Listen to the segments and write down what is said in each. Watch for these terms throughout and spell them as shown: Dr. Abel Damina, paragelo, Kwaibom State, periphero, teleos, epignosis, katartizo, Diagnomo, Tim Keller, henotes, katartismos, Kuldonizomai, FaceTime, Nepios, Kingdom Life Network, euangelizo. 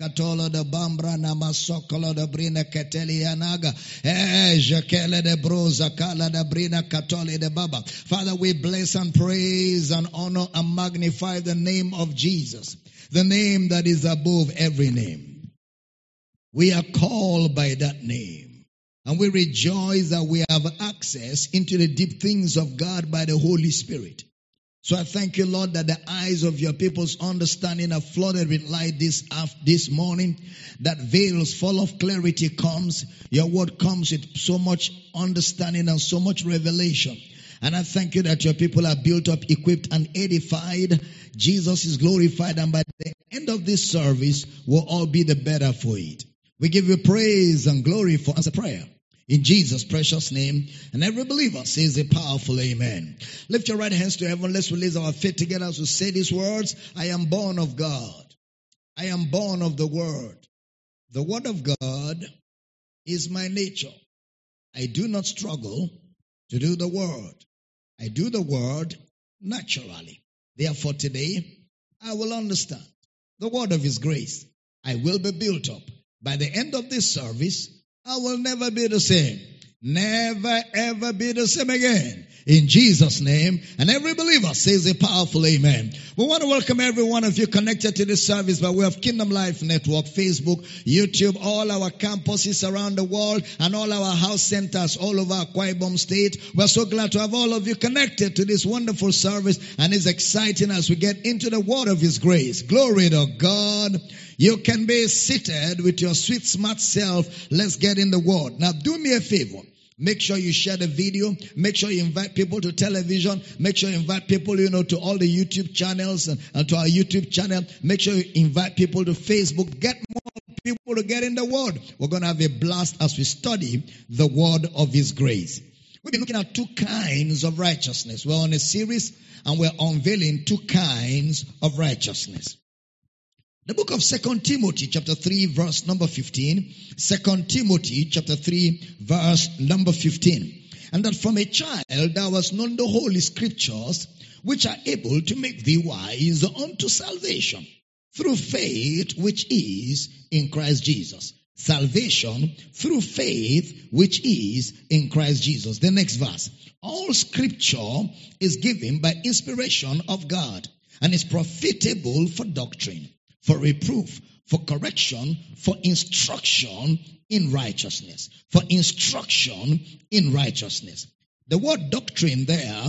Katolo de Bambra Namasokolo de Brina Catelianaga Jacele de Brosa Kala de Brina Catoli de Baba. Father, we bless and praise and honor and magnify the name of Jesus, the name that is above every name. We are called by that name, and we rejoice that we have access into the deep things of God by the Holy Spirit. So I thank you, Lord, that the eyes of your people's understanding are flooded with light this morning, that veils full of clarity comes. Your word comes with so much understanding and so much revelation. And I thank you that your people are built up, equipped, and edified. Jesus is glorified, and by the end of this service, we'll all be the better for it. We give you praise and glory for answer prayer. In Jesus' precious name, and every believer says a powerful amen. Lift your right hands to heaven. Let's release our faith together as we say these words. I am born of God. I am born of the Word. The Word of God is my nature. I do not struggle to do the Word. I do the Word naturally. Therefore today, I will understand the Word of His grace. I will be built up. By the end of this service, I will never be the same. Never ever be the same again. In Jesus' name. And every believer says a powerful amen. We want to welcome every one of you connected to this service by way of Kingdom Life Network, Facebook, YouTube, all our campuses around the world, and all our house centers all over Kwaibom State. We're so glad to have all of you connected to this wonderful service, and it's exciting as we get into the Word of His grace. Glory to God. You can be seated with your sweet, smart self. Let's get in the Word. Now, do me a favor. Make sure you share the video. Make sure you invite people to television. Make sure you invite people, to all the YouTube channels and to our YouTube channel. Make sure you invite people to Facebook. Get more people to get in the Word. We're going to have a blast as we study the Word of His grace. We've been looking at two kinds of righteousness. We're on a series, and we're unveiling two kinds of righteousness. The book of 2 Timothy chapter 3 verse number 15. 2 Timothy chapter 3 verse number 15. And that from a child thou hast known the holy scriptures, which are able to make thee wise unto salvation, through faith which is in Christ Jesus. Salvation through faith which is in Christ Jesus. The next verse. All scripture is given by inspiration of God, and is profitable for doctrine, for reproof, for correction, for instruction in righteousness. For instruction in righteousness. The word doctrine there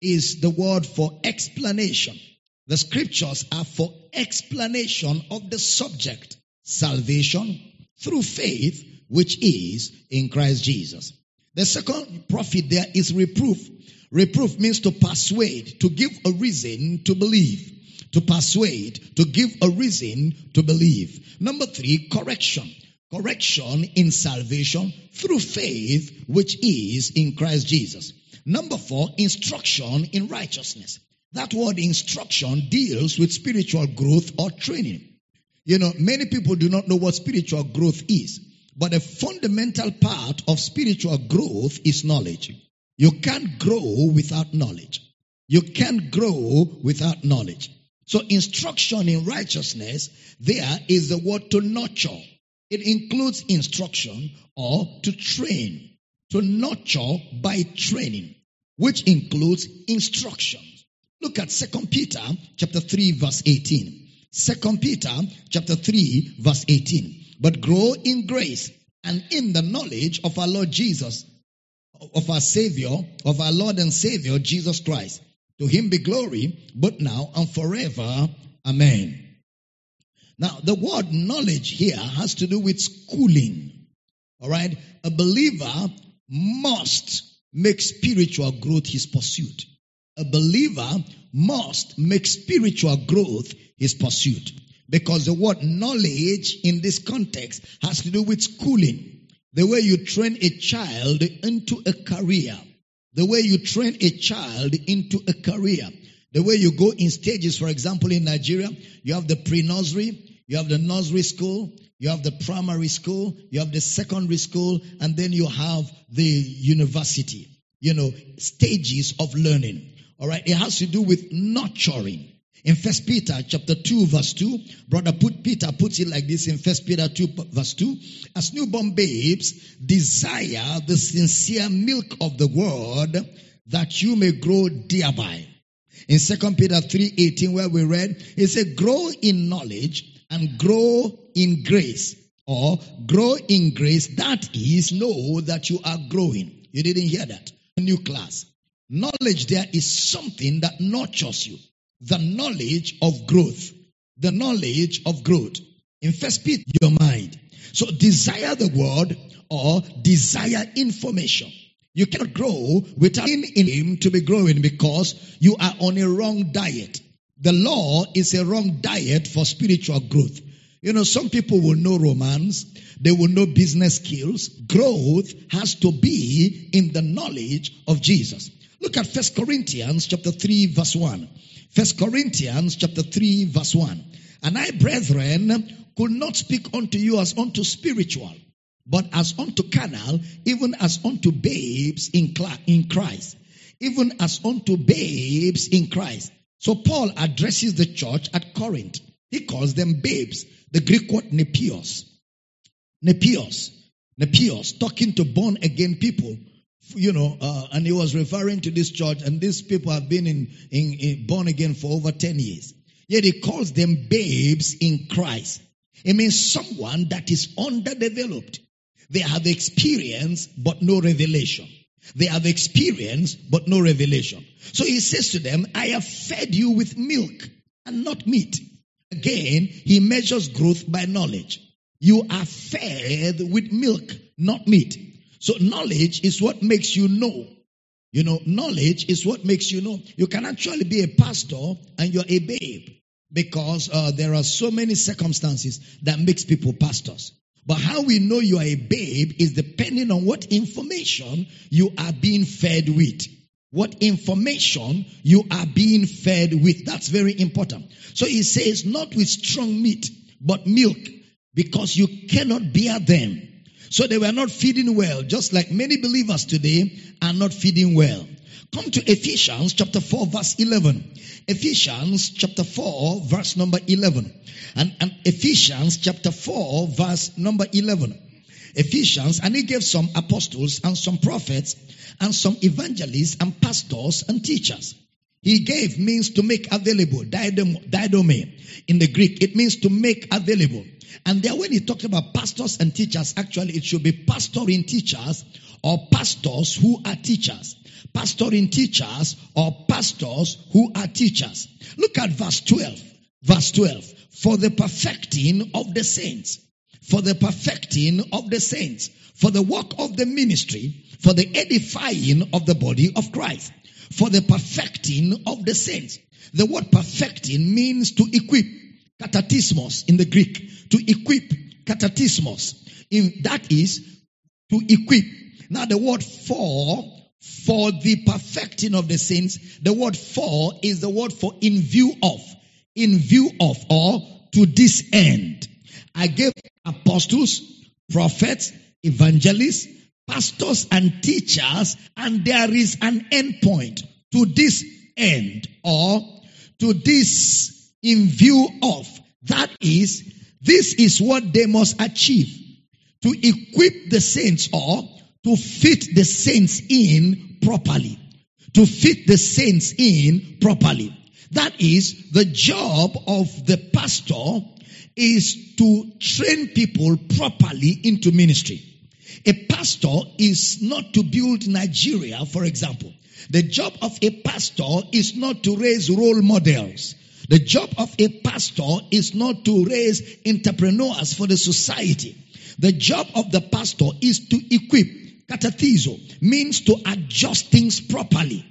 is the word for explanation. The scriptures are for explanation of the subject. Salvation through faith, which is in Christ Jesus. The second profit there is reproof. Reproof means to persuade, to give a reason to believe. To persuade, to give a reason to believe. Number 3, correction. Correction in salvation through faith which is in Christ Jesus. Number 4, instruction in righteousness. That word instruction deals with spiritual growth or training. Many people do not know what spiritual growth is. But a fundamental part of spiritual growth is knowledge. You can't grow without knowledge. You can't grow without knowledge. So instruction in righteousness, there is the word to nurture. It includes instruction or to train. To nurture by training, which includes instruction. Look at 2 Peter chapter 3 verse 18. 2 Peter chapter 3 verse 18. But grow in grace and in the knowledge of our Lord Jesus, of our Lord and Savior Jesus Christ. To him be glory, both now and forever. Amen. Now, the word knowledge here has to do with schooling. All right? A believer must make spiritual growth his pursuit. A believer must make spiritual growth his pursuit. Because the word knowledge in this context has to do with schooling. The way you train a child into a career. The way you train a child into a career. The way you go in stages. For example, in Nigeria, you have the pre-nursery, you have the nursery school, you have the primary school, you have the secondary school, and then you have the university. Stages of learning. All right. It has to do with nurturing. In 1 Peter chapter 2 verse 2, Brother Peter puts it like this in 1 Peter 2 verse 2. As newborn babes, desire the sincere milk of the word that you may grow thereby. In 2 Peter 3:18, where we read, it said, grow in knowledge and grow in grace. Or grow in grace, that is, know that you are growing. You didn't hear that. New class. Knowledge there is something that nurtures you. The knowledge of growth. The knowledge of growth. In First Peter, your mind. So desire the word or desire information. You cannot grow without in him to be growing because you are on a wrong diet. The law is a wrong diet for spiritual growth. You know, some people will know romance. They will know business skills. Growth has to be in the knowledge of Jesus. Look at 1 Corinthians chapter 3 verse 1. 1 Corinthians chapter 3 verse 1. And I, brethren, could not speak unto you as unto spiritual, but as unto carnal, even as unto babes in Christ. Even as unto babes in Christ. So Paul addresses the church at Corinth. He calls them babes. The Greek word Nepios. Nepios. Nepios. Talking to born again people. You know, and he was referring to this church, and these people have been in born again for over 10 years. Yet he calls them babes in Christ. It means someone that is underdeveloped. They have experience but no revelation. They have experience but no revelation. So he says to them, I have fed you with milk and not meat. Again, he measures growth by knowledge. You are fed with milk, not meat. So knowledge is what makes you know. You know, knowledge is what makes you know. You can actually be a pastor and you're a babe because there are so many circumstances that makes people pastors. But how we know you are a babe is depending on what information you are being fed with. What information you are being fed with. That's very important. So he says, not with strong meat, but milk, because you cannot bear them. So they were not feeding well, just like many believers today are not feeding well. Come to Ephesians chapter 4 verse 11. Ephesians chapter 4 verse number 11. And Ephesians chapter 4 verse number 11. Ephesians, and he gave some apostles and some prophets and some evangelists and pastors and teachers. He gave means to make available, diadome in the Greek. It means to make available. And there when he talks about pastors and teachers, actually it should be pastoring teachers or pastors who are teachers. Pastoring teachers or pastors who are teachers. Look at verse 12. Verse 12. For the perfecting of the saints. For the perfecting of the saints. For the work of the ministry. For the edifying of the body of Christ. For the perfecting of the saints. The word perfecting means to equip. Katartismos in the Greek. To equip. Katartismos. If that is to equip. Now the word for the perfecting of the saints. The word for is the word for in view of. In view of or to this end. I gave apostles, prophets, evangelists, pastors and teachers, and there is an end point. To this end or to this in view of, that is, this is what they must achieve. To equip the saints or to fit the saints in properly. To fit the saints in properly. That is, the job of the pastor is to train people properly into ministry. A pastor is not to build Nigeria, for example. The job of a pastor is not to raise role models. The job of a pastor is not to raise entrepreneurs for the society. The job of the pastor is to equip. Katartizo means to adjust things properly.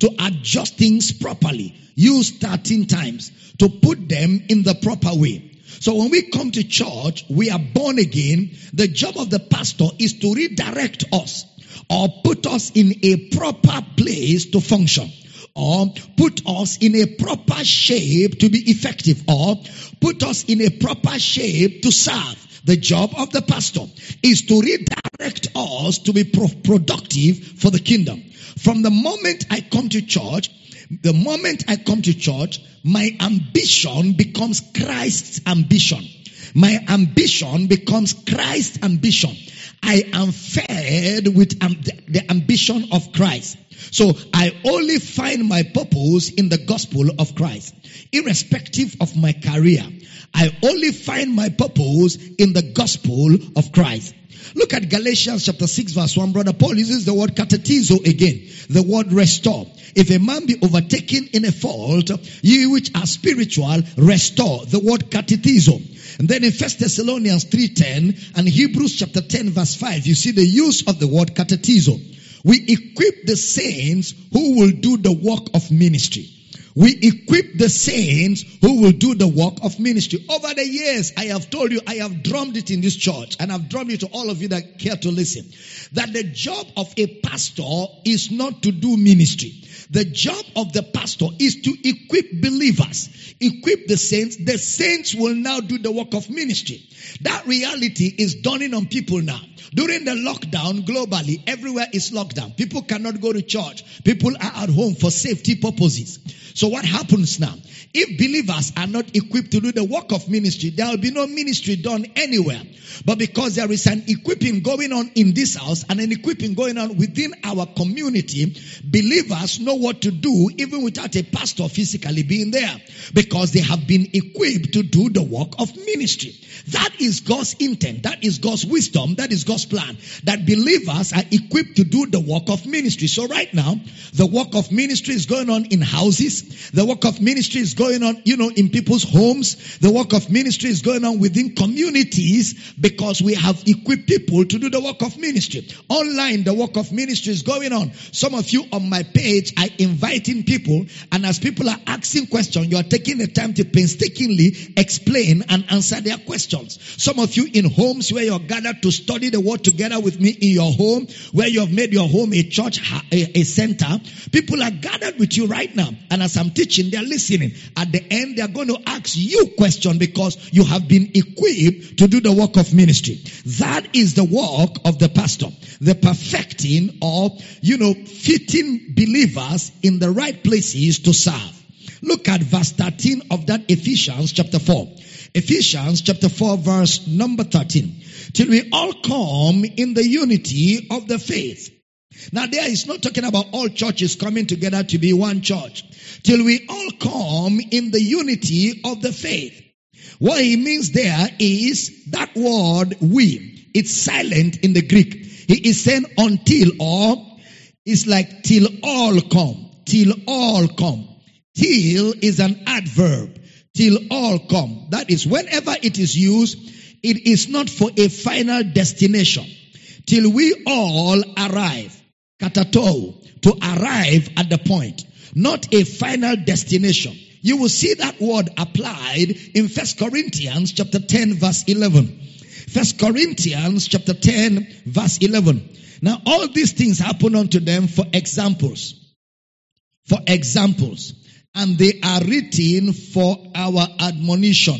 To adjust things properly. Used 13 times. To put them in the proper way. So when we come to church, we are born again. The job of the pastor is to redirect us. Or put us in a proper place to function. Or put us in a proper shape to be effective. Or put us in a proper shape to serve. The job of the pastor is to redirect us to be productive for the kingdom. From the moment I come to church, The moment I come to church, my ambition becomes Christ's ambition. My ambition becomes Christ's ambition. I am fed with the ambition of Christ. So I only find my purpose in the gospel of Christ. Irrespective of my career, I only find my purpose in the gospel of Christ. Look at Galatians chapter 6 verse 1. Brother Paul uses the word katartizo again. The word restore. If a man be overtaken in a fault, ye which are spiritual, restore. The word katartizo. And then in 1 Thessalonians 3:10 and Hebrews chapter 10 verse 5, you see the use of the word katartizo. We equip the saints who will do the work of ministry. We equip the saints who will do the work of ministry. Over the years, I have told you, I have drummed it in this church, and I've drummed it to all of you that care to listen, that the job of a pastor is not to do ministry. The job of the pastor is to equip believers, equip the saints. The saints will now do the work of ministry. That reality is dawning on people now. During the lockdown, globally, everywhere is lockdown. People cannot go to church. People are at home for safety purposes. So what happens now? If believers are not equipped to do the work of ministry, there will be no ministry done anywhere. But because there is an equipping going on in this house and an equipping going on within our community, believers know what to do even without a pastor physically being there, because they have been equipped to do the work of ministry. That is God's intent. That is God's wisdom. That is God's plan, that believers are equipped to do the work of ministry. So right now, the work of ministry is going on in houses. The work of ministry is going on, in people's homes. The work of ministry is going on within communities, because we have equipped people to do the work of ministry. Online, the work of ministry is going on. Some of you on my page are inviting people, and as people are asking questions, you are taking the time to painstakingly explain and answer their questions. Some of you in homes where you are gathered to study the word together with me in your home, where you have made your home a church, a center. People are gathered with you right now, and as I'm teaching, they're listening. At the end, they're going to ask you questions, because you have been equipped to do the work of ministry. That is the work of the pastor, the perfecting or fitting believers in the right places to serve. Look at verse 13 of that Ephesians chapter 4. Ephesians chapter 4 verse number 13. Till we all come in the unity of the faith. Now there is not talking about all churches coming together to be one church. Till we all come in the unity of the faith. What he means there is that word we. It's silent in the Greek. He is saying until, or it's like till all come. Till all come. Till is an adverb. Till all come. That is, whenever it is used, it is not for a final destination. Till we all arrive. Katatou. To arrive at the point. Not a final destination. You will see that word applied in 1 Corinthians chapter 10 verse 11. 1 Corinthians chapter 10 verse 11. Now all these things happen unto them for examples. For examples. And they are written for our admonition,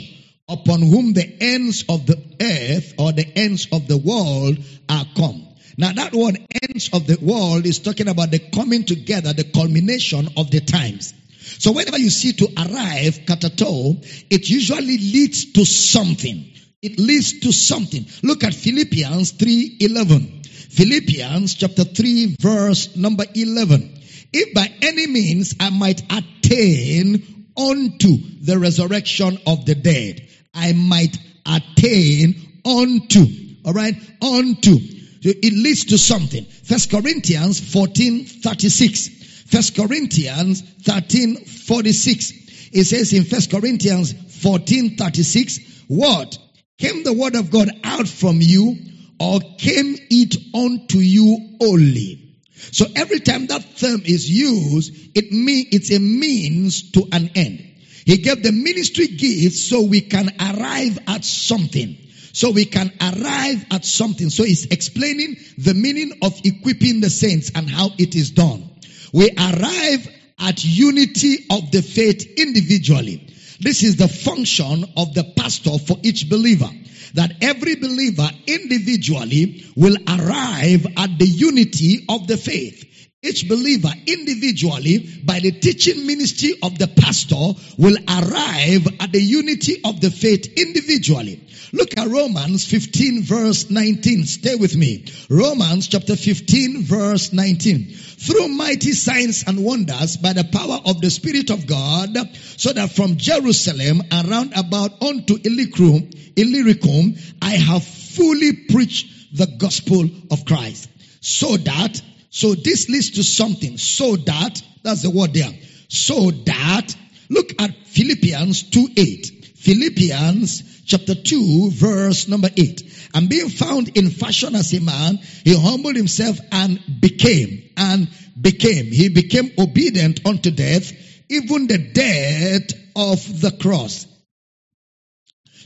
upon whom the ends of the earth or the ends of the world are come. Now that word ends of the world is talking about the coming together, the culmination of the times. So whenever you see to arrive, katato, it usually leads to something. It leads to something. Look at Philippians 3:11. Philippians chapter 3 verse number 11. If by any means I might attain unto the resurrection of the dead. I might attain unto. Alright? Unto. So it leads to something. 1 Corinthians 14:36. 1 Corinthians 13:46. It says in 1 Corinthians 14:36, what? Came the word of God out from you, or came it unto you only? So every time that term is used, it's a means to an end. He gave the ministry gifts so we can arrive at something. So we can arrive at something. So he's explaining the meaning of equipping the saints and how it is done. We arrive at unity of the faith individually. This is the function of the pastor for each believer, that every believer individually will arrive at the unity of the faith. Each believer individually, by the teaching ministry of the pastor, will arrive at the unity of the faith individually. Look at Romans 15 verse 19. Stay with me. Romans chapter 15 verse 19. Through mighty signs and wonders by the power of the Spirit of God, so that from Jerusalem and round about unto Illyricum, I have fully preached the gospel of Christ. So this leads to something. So that, that's the word there. So that, look at Philippians 2:8. Philippians chapter 2 verse number 8. And being found in fashion as a man, he humbled himself and became. He became obedient unto death, even the death of the cross.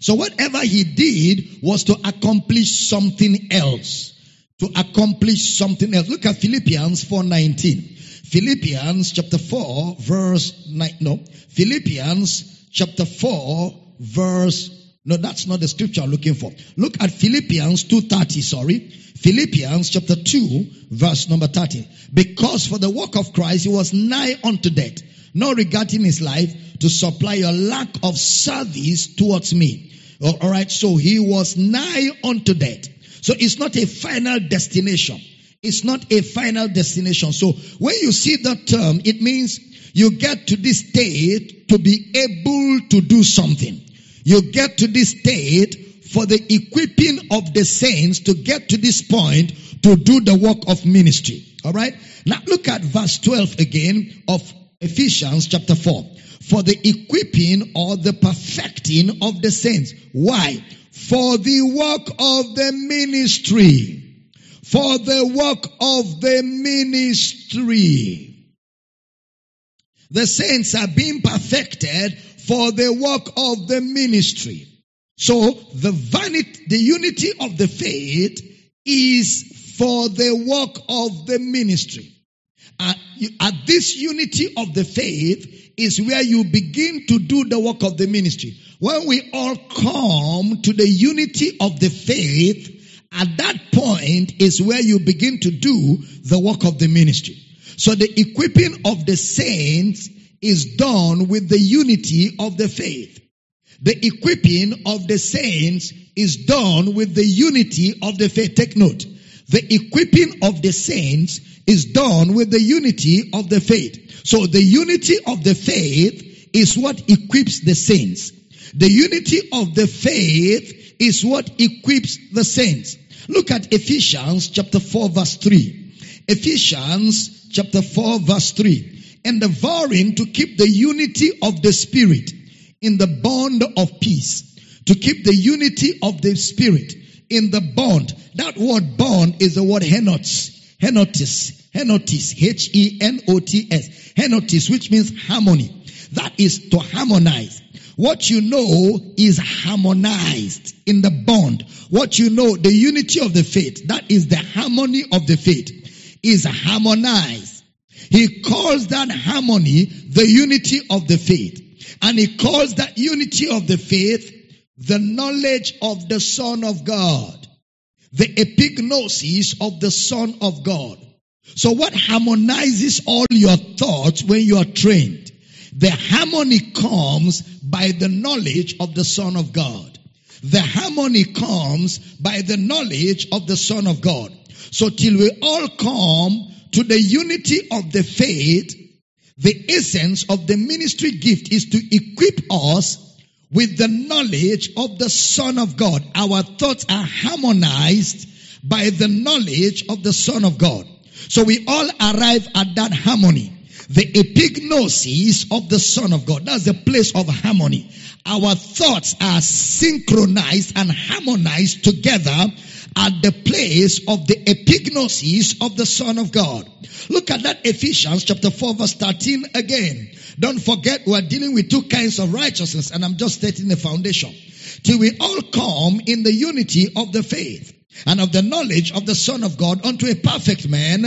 So whatever he did was to accomplish something else. To accomplish something else. Look at Philippians 4:19. Look at Philippians 2:30, Philippians chapter 2 verse number 30. Because for the work of Christ he was nigh unto death, not regarding his life, to supply your lack of service towards me. Alright, so he was nigh unto death. So it's not a final destination. It's not a final destination. So when you see that term, it means you get to this state to be able to do something. You get to this state for the equipping of the saints to get to this point to do the work of ministry. All right. Now look at verse 12 again of Ephesians chapter 4. For the equipping or the perfecting of the saints. Why? For the work of the ministry. For the work of the ministry. The saints are being perfected for the work of the ministry. So the unity of the faith is for the work of the ministry. At this unity of the faith is where you begin to do the work of the ministry. When we all come to the unity of the faith, at that point is where you begin to do the work of the ministry. So the equipping of the saints is done with the unity of the faith. The equipping of the saints is done with the unity of the faith. Take note. The equipping of the saints is done with the unity of the faith. So the unity of the faith is what equips the saints. The unity of the faith is what equips the saints. Look at Ephesians chapter 4 verse 3. Ephesians chapter 4 verse 3. Endeavoring to keep the unity of the Spirit in the bond of peace. To keep the unity of the Spirit in the bond. That word bond is the word henotes, H-E-N-O-T-S, henotes, which means harmony. That is to harmonize. What you know is harmonized in the bond. What you know, the unity of the faith, that is the harmony of the faith, is harmonized. He calls that harmony the unity of the faith. And he calls that unity of the faith the knowledge of the Son of God. The epignosis of the Son of God. So what harmonizes all your thoughts when you are trained? The harmony comes by the knowledge of the Son of God. The harmony comes by the knowledge of the Son of God. So till we all come to the unity of the faith, the essence of the ministry gift is to equip us with the knowledge of the Son of God. Our thoughts are harmonized by the knowledge of the Son of God. So we all arrive at that harmony. The epignosis of the Son of God. That's the place of harmony. Our thoughts are synchronized and harmonized together at the place of the epignosis of the Son of God. Look at that Ephesians chapter 4 verse 13 again. Don't forget we are dealing with two kinds of righteousness, and I'm just setting the foundation. Till we all come in the unity of the faith and of the knowledge of the Son of God unto a perfect man,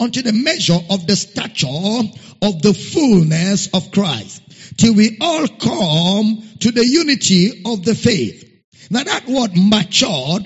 unto the measure of the stature of the fullness of Christ. Till we all come to the unity of the faith. Now that word matured,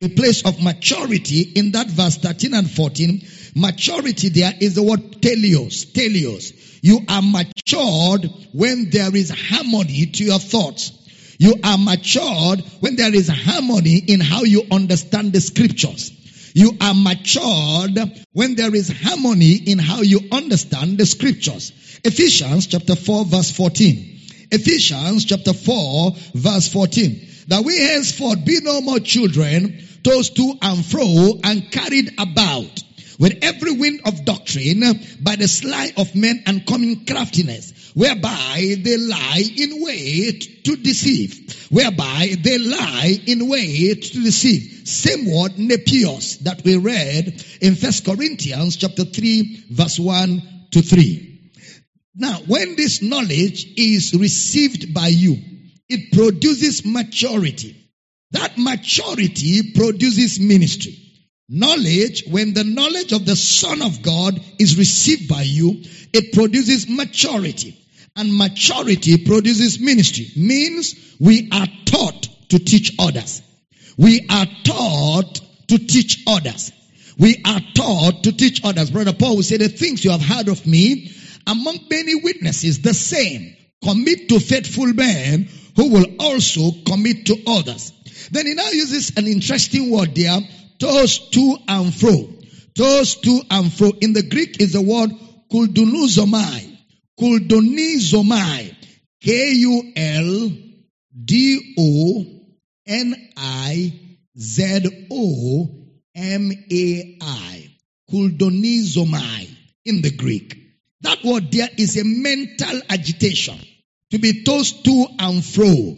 a place of maturity in that verse 13 and 14 Maturity there is the word teleos. Teleos. You are matured when there is harmony to your thoughts. You are matured when there is harmony in how you understand the scriptures. You are matured when there is harmony in how you understand the scriptures. Ephesians chapter 4 verse 14. Ephesians chapter 4 verse 14. That we henceforth be no more children, tossed to and fro and carried about with every wind of doctrine by the sleight of men and common craftiness, whereby they lie in wait to deceive. Whereby they lie in wait to deceive. Same word, Nepios, that we read in 1 Corinthians chapter 3 verse 1 to 3. Now, when this knowledge is received by you, it produces maturity. That maturity produces ministry. Knowledge, when the knowledge of the Son of God is received by you, it produces maturity. And maturity produces ministry. Means we are taught to teach others. We are taught to teach others. We are taught to teach others. Brother Paul will say, the things you have heard of me, among many witnesses, the same commit to faithful men who will also commit to others. Then he now uses an interesting word there, tossed to and fro. Tossed to and fro. In the Greek is the word kuldonizomai. Kuldonizomai. Kuldonizomai. Kuldonizomai in the Greek. That word there is a mental agitation. To be tossed to and fro.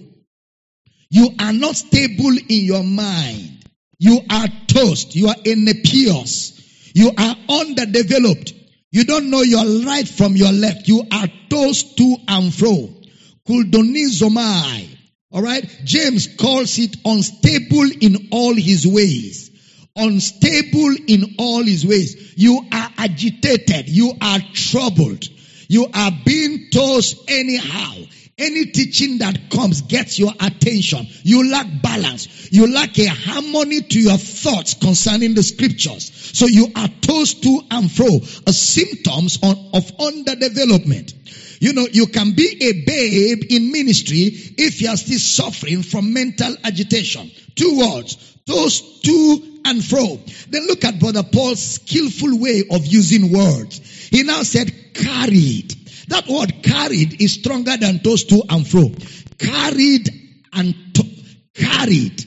You are not stable in your mind. You are tossed. You are in Nepios. You are underdeveloped. You don't know your right from your left. You are tossed to and fro. Kuldonizomai. Alright? James calls it unstable in all his ways. Unstable in all his ways. You are agitated. You are troubled. You are being tossed anyhow. Any teaching that comes gets your attention. You lack balance. You lack a harmony to your thoughts concerning the scriptures. So you are tossed to and fro. Symptoms of underdevelopment. You know, you can be a babe in ministry if you are still suffering from mental agitation. Two words. Tossed to and fro. Then look at Brother Paul's skillful way of using words. He now said carried. That word carried is stronger than tossed to and fro. Carried and carried.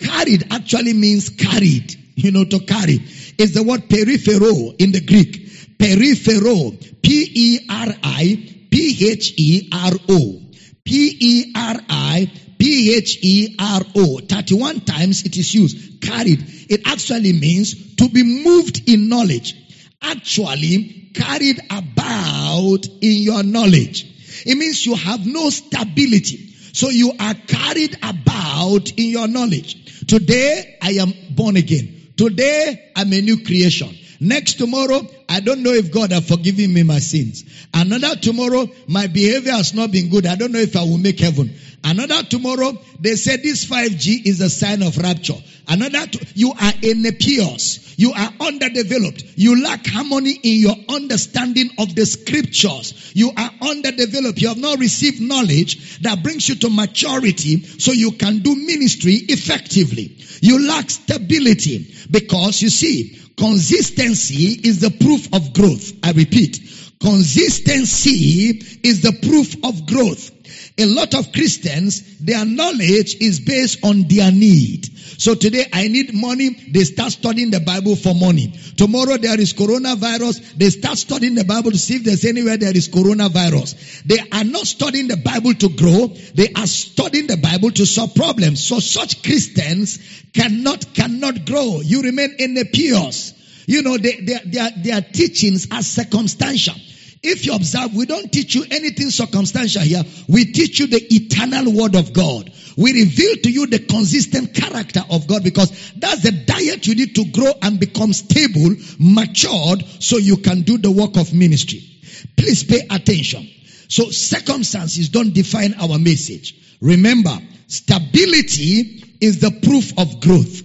Carried actually means carried. You know, to carry. It's the word periphero in the Greek. Periphero. P-E-R-I-P-H-E-R-O. P-E-R-I-P-H-E-R-O. 31 times it is used. Carried. It actually means to be moved in knowledge. Actually carried about in your knowledge. It means you have no stability. So you are carried about in your knowledge. Today, I am born again. Today, I'm a new creation. Next tomorrow, I don't know if God has forgiven me my sins. Another tomorrow, my behavior has not been good. I don't know if I will make heaven. Another tomorrow, they say this 5G is a sign of rapture. Another, you are in a chaos. You are underdeveloped. You lack harmony in your understanding of the scriptures. You are underdeveloped. You have not received knowledge that brings you to maturity so you can do ministry effectively. You lack stability because, you see, consistency is the proof of growth. I repeat, consistency is the proof of growth. A lot of Christians, their knowledge is based on their need. So today I need money, they start studying the Bible for money. Tomorrow there is coronavirus, they start studying the Bible to see if there's anywhere there is coronavirus. They are not studying the Bible to grow, they are studying the Bible to solve problems. So such Christians cannot grow. You remain in the chaos. You know, their teachings are circumstantial. If you observe, we don't teach you anything circumstantial here. We teach you the eternal word of God. We reveal to you the consistent character of God because that's the diet you need to grow and become stable, matured, so you can do the work of ministry. Please pay attention. So circumstances don't define our message. Remember, stability is the proof of growth.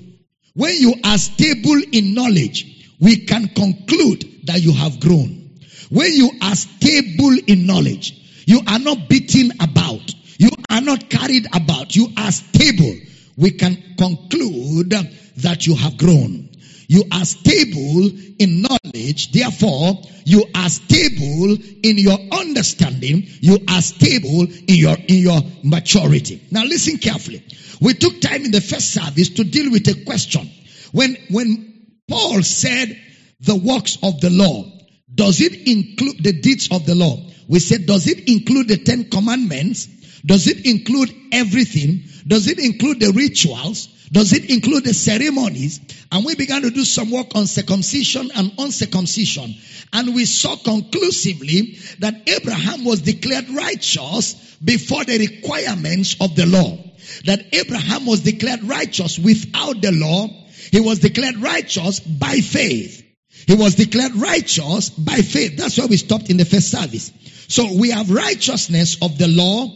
When you are stable in knowledge, we can conclude that you have grown. When you are stable in knowledge, you are not beaten about, you are not carried about, you are stable, we can conclude that you have grown. You are stable in knowledge, therefore you are stable in your understanding, you are stable in your maturity. Now listen carefully. We took time in the first service to deal with a question. When Paul said the works of the law, does it include the deeds of the law? We said, does it include the 10 commandments? Does it include everything? Does it include the rituals? Does it include the ceremonies? And we began to do some work on circumcision and uncircumcision. And we saw conclusively that Abraham was declared righteous before the requirements of the law. That Abraham was declared righteous without the law. He was declared righteous by faith. He was declared righteous by faith. That's where we stopped in the first service. So we have righteousness of the law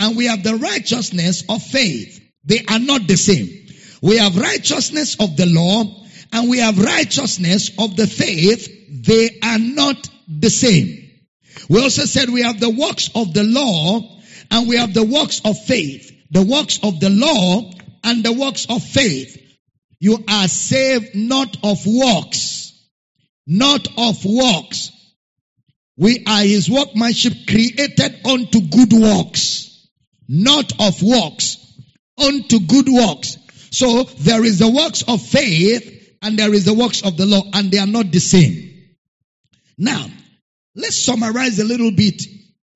and we have the righteousness of faith. They are not the same. We have righteousness of the law and we have righteousness of the faith. They are not the same. We also said we have the works of the law and we have the works of faith. The works of the law and the works of faith. You are saved not of works. Not of works. We are his workmanship created unto good works. Not of works. Unto good works. So there is the works of faith and there is the works of the law, and they are not the same. Now, let's summarize a little bit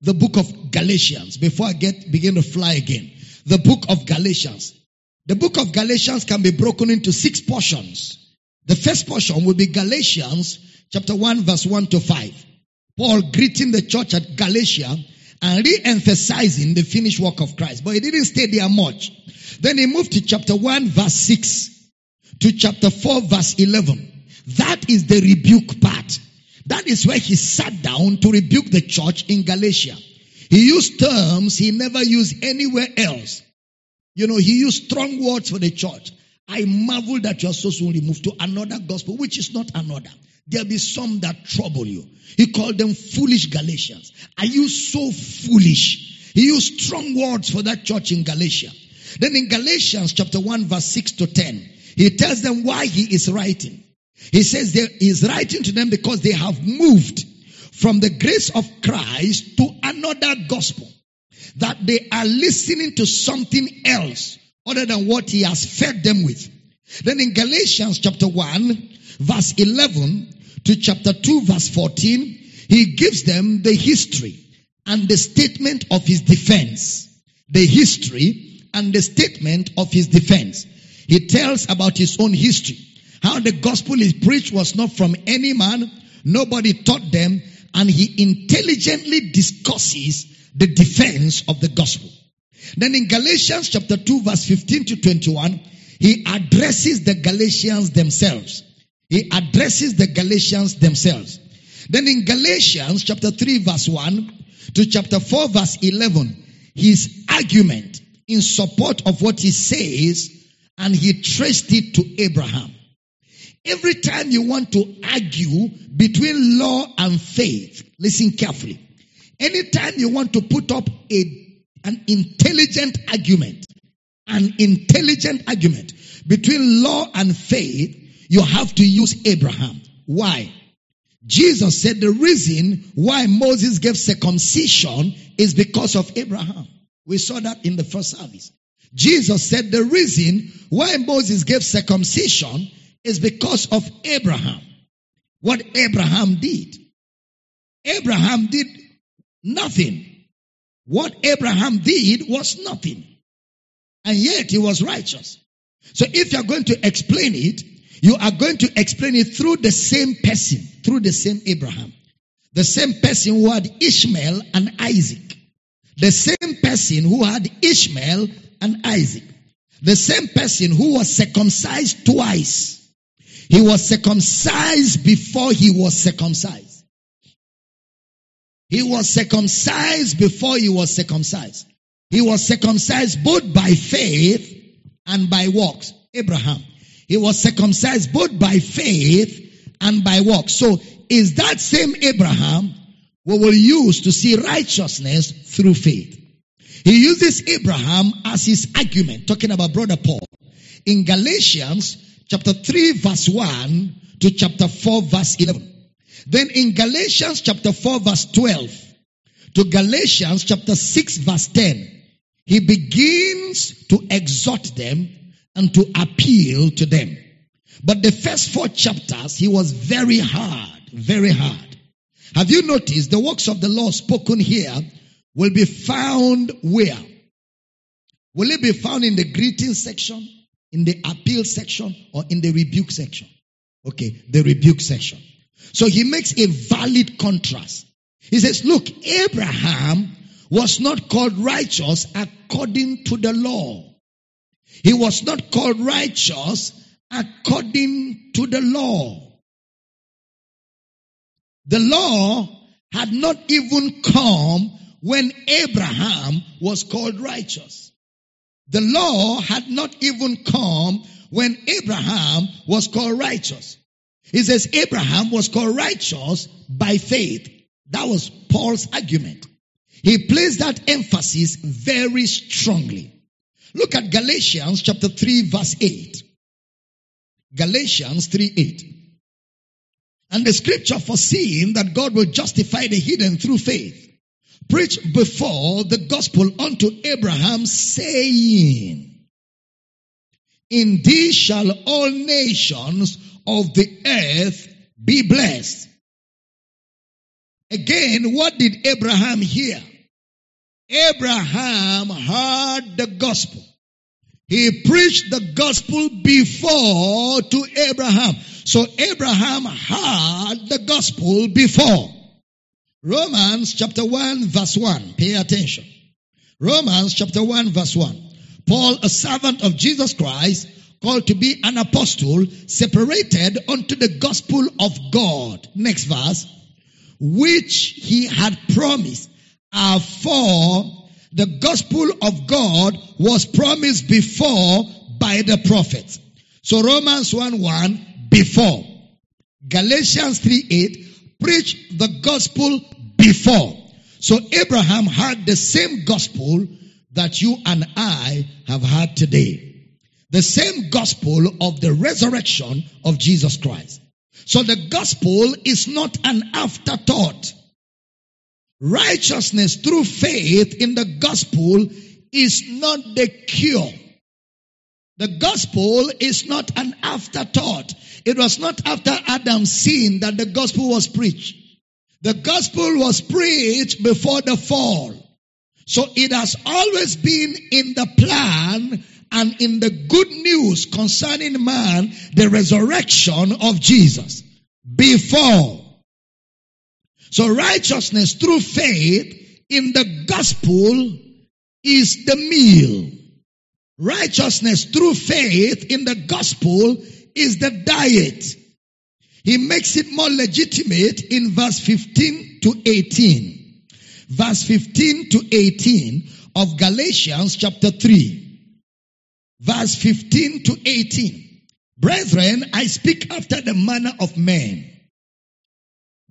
the book of Galatians before I begin to fly again. The book of Galatians. The book of Galatians can be broken into 6 portions. The first portion will be Galatians chapter 1 verse 1 to 5. Paul greeting the church at Galatia and re-emphasizing the finished work of Christ. But he didn't stay there much. Then he moved to chapter 1 verse 6 to chapter 4 verse 11. That is the rebuke part. That is where he sat down to rebuke the church in Galatia. He used terms he never used anywhere else. You know, he used strong words for the church. I marvel that you are so soon removed to another gospel, which is not another. There be some that trouble you. He called them foolish Galatians. Are you so foolish? He used strong words for that church in Galatia. Then in Galatians chapter 1 verse 6 to 10, he tells them why he is writing. He says he is writing to them because they have moved from the grace of Christ to another gospel. That they are listening to something else other than what he has fed them with. Then in Galatians chapter 1 verse 11 to chapter 2 verse 14, he gives them the history and the statement of his defense. The history and the statement of his defense. He tells about his own history. How the gospel he preached was not from any man. Nobody taught them. And he intelligently discusses the defense of the gospel. Then in Galatians chapter 2 verse 15 to 21, he addresses the Galatians themselves. He addresses the Galatians themselves. Then in Galatians chapter 3 verse 1 to chapter 4 verse 11, his argument in support of what he says, and he traced it to Abraham. Every time you want to argue between law and faith, listen carefully. Anytime you want to put up an intelligent argument between law and faith, you have to use Abraham. Why? Jesus said the reason why Moses gave circumcision is because of Abraham. We saw that in the first service. Jesus said the reason why Moses gave circumcision is because of Abraham. What Abraham did. Abraham did nothing. What Abraham did was nothing. And yet he was righteous. So if you are going to explain it, you are going to explain it through the same person, through the same Abraham. The same person who had Ishmael and Isaac. The same person who had Ishmael and Isaac. The same person who was circumcised twice. He was circumcised before he was circumcised. He was circumcised before he was circumcised. He was circumcised both by faith and by works. Abraham. He was circumcised both by faith and by works. So is that same Abraham we will use to see righteousness through faith. He uses Abraham as his argument, talking about Brother Paul. In Galatians chapter 3 verse 1 to chapter 4 verse 11. Then in Galatians chapter 4 verse 12 to Galatians chapter 6 verse 10, he begins to exhort them and to appeal to them. But the first four chapters, he was very hard, very hard. Have you noticed the works of the law spoken here will be found where? Will it be found in the greeting section, in the appeal section, or in the rebuke section? Okay, the rebuke section. So he makes a valid contrast. He says, look, Abraham was not called righteous according to the law. He was not called righteous according to the law. The law had not even come when Abraham was called righteous. The law had not even come when Abraham was called righteous. He says Abraham was called righteous by faith. That was Paul's argument. He placed that emphasis very strongly. Look at Galatians chapter 3 verse 8. Galatians 3:8. And the scripture, foreseeing that God will justify the hidden through faith, preached before the gospel unto Abraham, saying, in thee shall all nations of the earth be blessed. Again, what did Abraham hear? Abraham heard the gospel. He preached the gospel before to Abraham. So Abraham heard the gospel before. Romans chapter 1 verse 1. Pay attention. Romans chapter 1 verse 1. Paul, a servant of Jesus Christ, called to be an apostle, separated unto the gospel of God. Next verse. Which he had promised afore. The gospel of God was promised before by the prophets. So Romans 1:1, before. Galatians 3:8, preach the gospel before. So Abraham heard the same gospel that you and I have heard today. The same gospel of the resurrection of Jesus Christ. So the gospel is not an afterthought. Righteousness through faith in the gospel is not the cure. The gospel is not an afterthought. It was not after Adam's sin that the gospel was preached. The gospel was preached before the fall. So it has always been in the plan and in the good news concerning man, the resurrection of Jesus. Before. So righteousness through faith in the gospel is the meal. Righteousness through faith in the gospel is the diet. He makes it more legitimate in verse 15 to 18. Verse 15 to 18 of Galatians chapter 3. Verse 15 to 18. Brethren, I speak after the manner of men.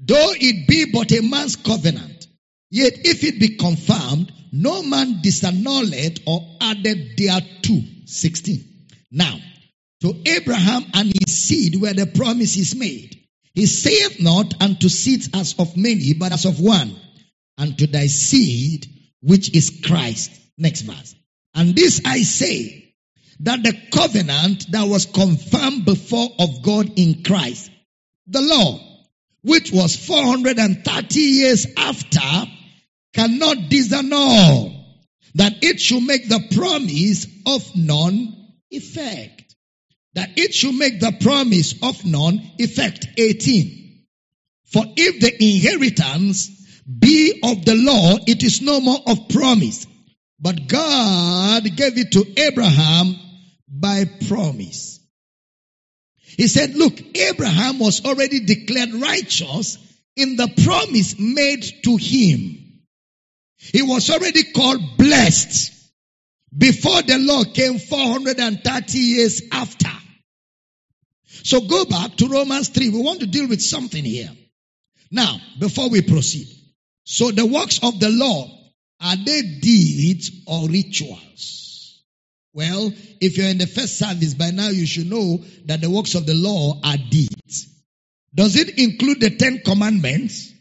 Though it be but a man's covenant, yet if it be confirmed, no man disannul it or added thereto. 16. Now, to Abraham and his seed where the promise is made. He saith not unto seeds as of many, but as of one, unto thy seed, which is Christ. Next verse. And this I say, that the covenant that was confirmed before of God in Christ, the law, which was 430 years after, cannot disannul that it should make the promise of none effect. That it should make the promise of none effect. 18. For if the inheritance be of the law, it is no more of promise. But God gave it to Abraham by promise. He said, look, Abraham was already declared righteous in the promise made to him. He was already called blessed before the law came 430 years after. So go back to Romans 3. We want to deal with something here. Now, before we proceed. So the works of the law, are they deeds or rituals? Well, if you're in the first service, by now you should know that the works of the law are deeds. Does it include the 10 commandments?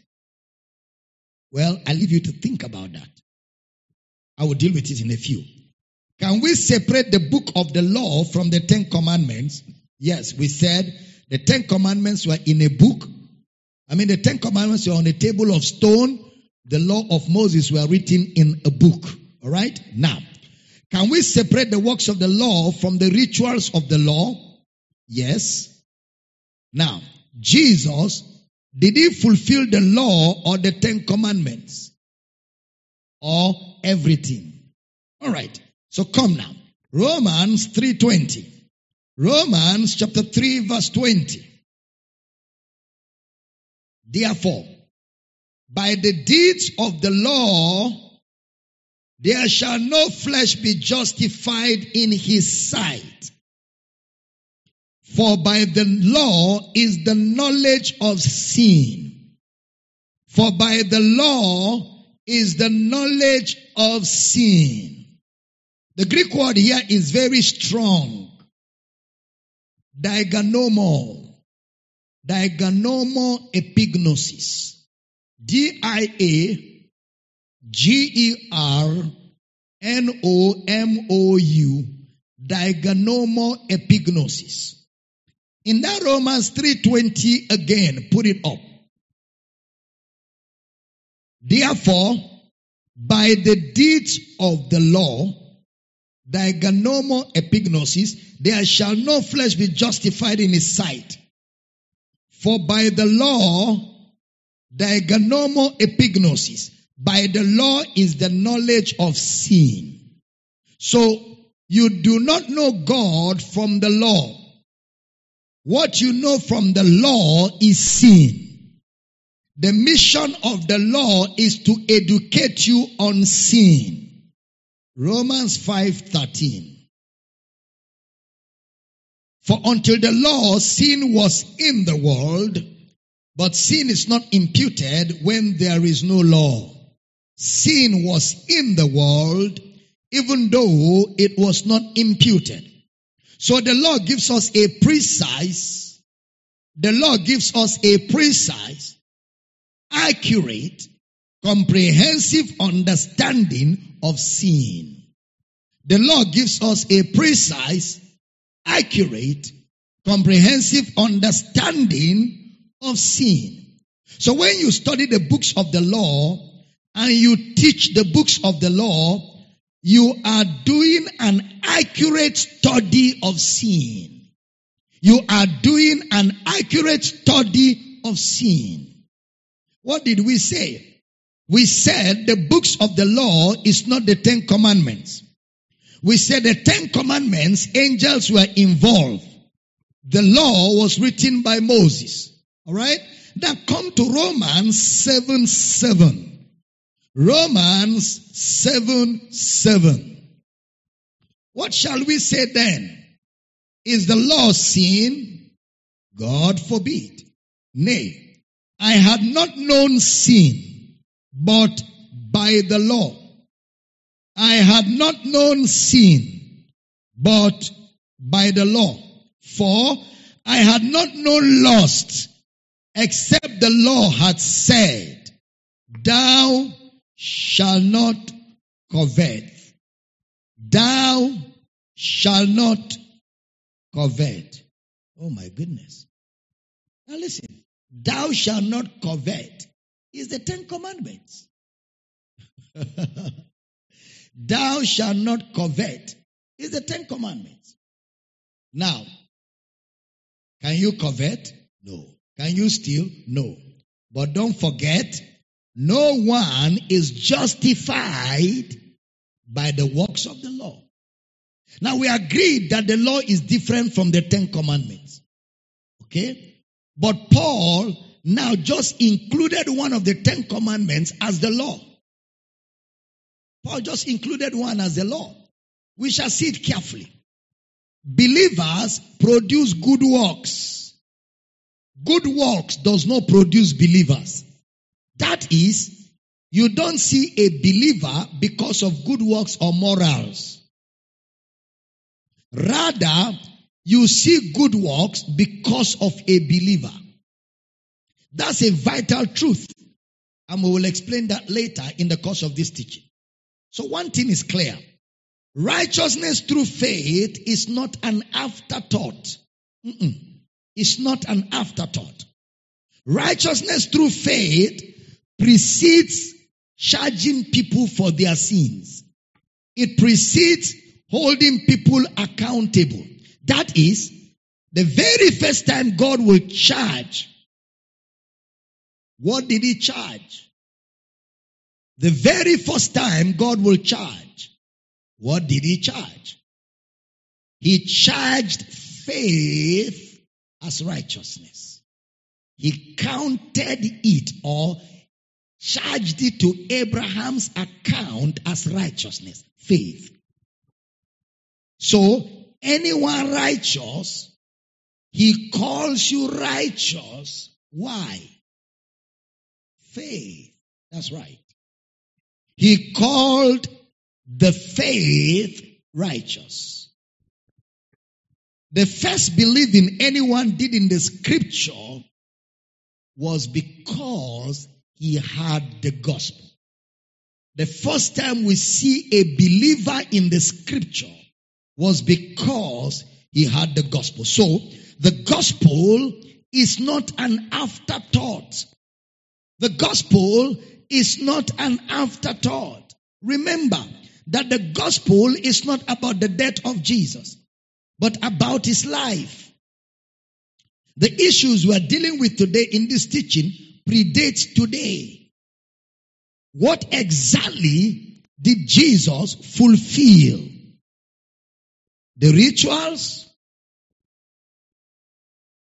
Well, I leave you to think about that. I will deal with it in a few. Can we separate the book of the law from the 10 commandments? Yes, we said the 10 commandments were in a book. I mean, the 10 commandments were on a table of stone. The law of Moses were written in a book. All right? Now, can we separate the works of the law from the rituals of the law? Yes. Now, Jesus, did he fulfill the law or the 10 commandments? Or everything? All right. So come now. Romans 3:20. Romans chapter 3 verse 20. Therefore, by the deeds of the law, there shall no flesh be justified in his sight. For by the law is the knowledge of sin. For by the law is the knowledge of sin. The Greek word here is very strong. Diagnomo epignosis. Diagnomo. Diagnomo epignosis. In that Romans 3:20 again, put it up. Therefore, by the deeds of the law, diagnomo epignosis, there shall no flesh be justified in his sight. For by the law, diagnomo epignosis, by the law is the knowledge of sin. So, you do not know God from the law. What you know from the law is sin. The mission of the law is to educate you on sin. Romans 5:13. For until the law, sin was in the world, but sin is not imputed when there is no law. Sin was in the world, even though it was not imputed. So the law gives us a precise, accurate, comprehensive understanding of sin. The law gives us a precise, accurate, comprehensive understanding of sin. So when you study the books of the law and you teach the books of the law, you are doing an accurate study of sin. What did we say? We said the books of the law is not the 10 commandments. We said the 10 commandments, angels were involved. The law was written by Moses. Alright? Now come to Romans 7:7. Romans 7:7. What shall we say then? Is the law sin? God forbid. Nay, I had not known sin, but by the law. I had not known sin, but by the law. For I had not known lust, except the law had said, thou shalt not covet. Thou shalt not covet. Oh my goodness. Now listen. Thou shalt not covet is the 10 commandments. Thou shalt not covet is the 10 commandments. Now, can you covet? No. Can you steal? No. But don't forget, no one is justified by the works of the law. Now, we agreed that the law is different from the 10 commandments. Okay? But Paul now just included one of the 10 commandments as the law. Paul just included one as the law. We shall see it carefully. Believers produce good works. Good works does not produce believers. That is, you don't see a believer because of good works or morals. Rather, you see good works because of a believer. That's a vital truth. And we will explain that later in the course of this teaching. So one thing is clear. Righteousness through faith is not an afterthought. It's not an afterthought. Righteousness through faith precedes charging people for their sins. It precedes holding people accountable. That is, the very first time God will charge. What did he charge? The very first time God will charge. What did he charge? He charged faith as righteousness. He counted it or charged it to Abraham's account as righteousness, faith. So, anyone righteous, he calls you righteous. Why? Faith. That's right. He called the faith righteous. The first believing anyone did in the scripture was because he had the gospel. The first time we see a believer in the scripture was because he had the gospel. So, the gospel is not an afterthought. The gospel is not an afterthought. Remember that the gospel is not about the death of Jesus, but about his life. The issues we are dealing with today in this teaching predates today. What exactly did Jesus fulfill? The rituals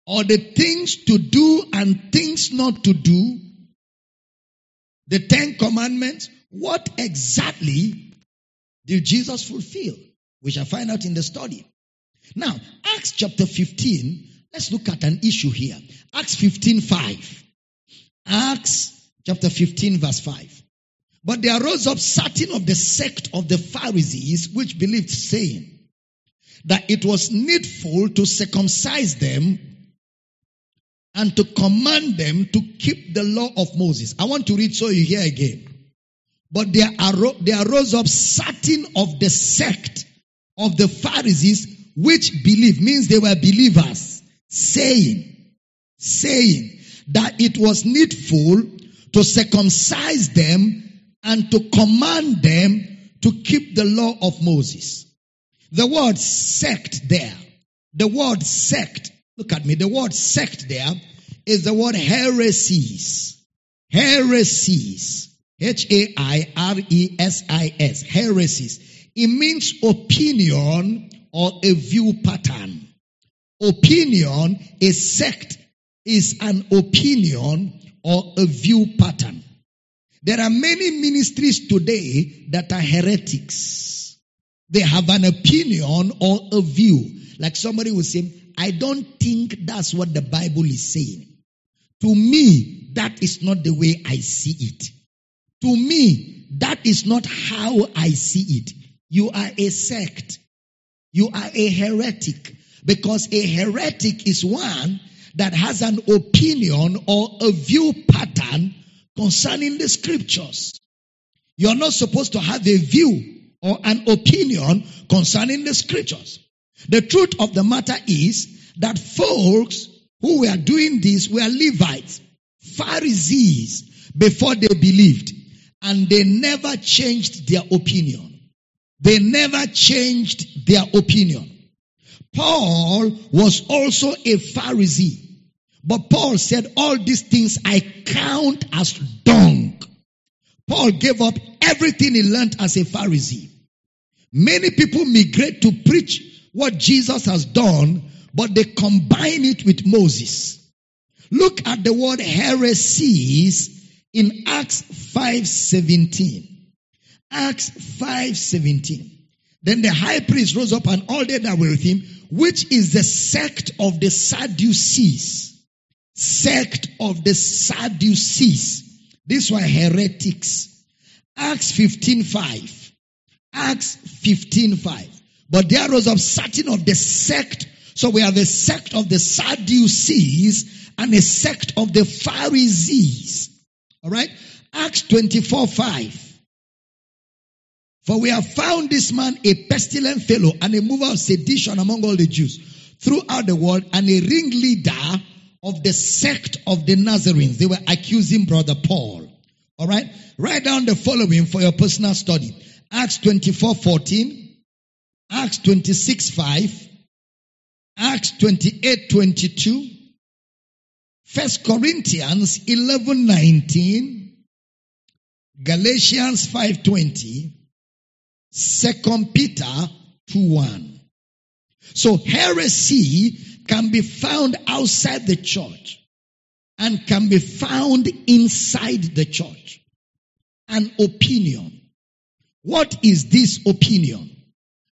or the things to do and things not to do? The 10 Commandments, what exactly did Jesus fulfill? We shall find out in the study. Now, Acts chapter 15, let's look at an issue here. Acts 15:5. Acts chapter 15 verse 5. But there arose up certain of the sect of the Pharisees which believed, saying that it was needful to circumcise them and to command them to keep the law of Moses. I want to read so you hear again. But there arose up certain of the sect of the Pharisees which believed, means they were believers, saying that it was needful to circumcise them and to command them to keep the law of Moses. The word sect there, look at me. The word sect there is the word heresies. Heresies. H-A-I-R-E-S-I-S. Heresies. It means opinion or a view pattern. Opinion, a sect is an opinion or a view pattern. There are many ministries today that are heretics. They have an opinion or a view. Like somebody will say, I don't think that's what the Bible is saying. To me, that is not the way I see it. To me, that is not how I see it. You are a sect. You are a heretic. Because a heretic is one that has an opinion or a view pattern concerning the scriptures. You are not supposed to have a view or an opinion concerning the scriptures. The truth of the matter is that folks who were doing this were Levites, Pharisees, before they believed. And they never changed their opinion. They never changed their opinion. Paul was also a Pharisee. But Paul said, all these things I count as dung. Paul gave up everything he learned as a Pharisee. Many people migrate to preach what Jesus has done, but they combine it with Moses. Look at the word heresies in Acts 5:17. Acts 5:17. Then the high priest rose up and all they that were with him, which is the sect of the Sadducees. Sect of the Sadducees. These were heretics. Acts 15:5. Acts 15:5. But there rose up certain of the sect. So we have a sect of the Sadducees and a sect of the Pharisees. Alright? Acts 24:5. For we have found this man a pestilent fellow and a mover of sedition among all the Jews throughout the world and a ringleader of the sect of the Nazarenes. They were accusing Brother Paul. Alright? Write down the following for your personal study. Acts 24:14. Acts 26:5. Acts 28:22. 1 Corinthians 11:19. Galatians 5:20. 2 Peter 2:1. So heresy can be found outside the church and can be found inside the church. An opinion. What is this opinion?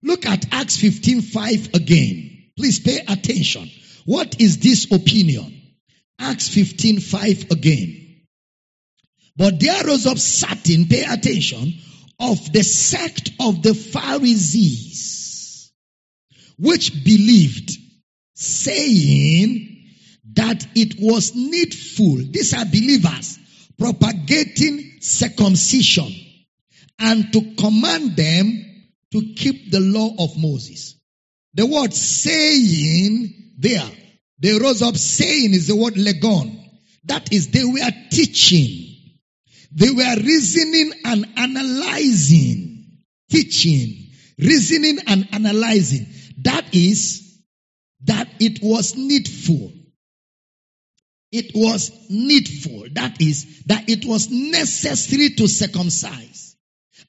Look at Acts 15:5 again. Please pay attention. What is this opinion? Acts 15:5 again. But there rose up certain, pay attention, of the sect of the Pharisees, which believed, saying that it was needful. These are believers propagating circumcision and to command them to keep the law of Moses. The word saying there, they rose up saying is the word legon. That is, they were teaching. They were reasoning and analyzing, teaching, reasoning and analyzing. That is, that it was needful. It was needful. That is, that it was necessary to circumcise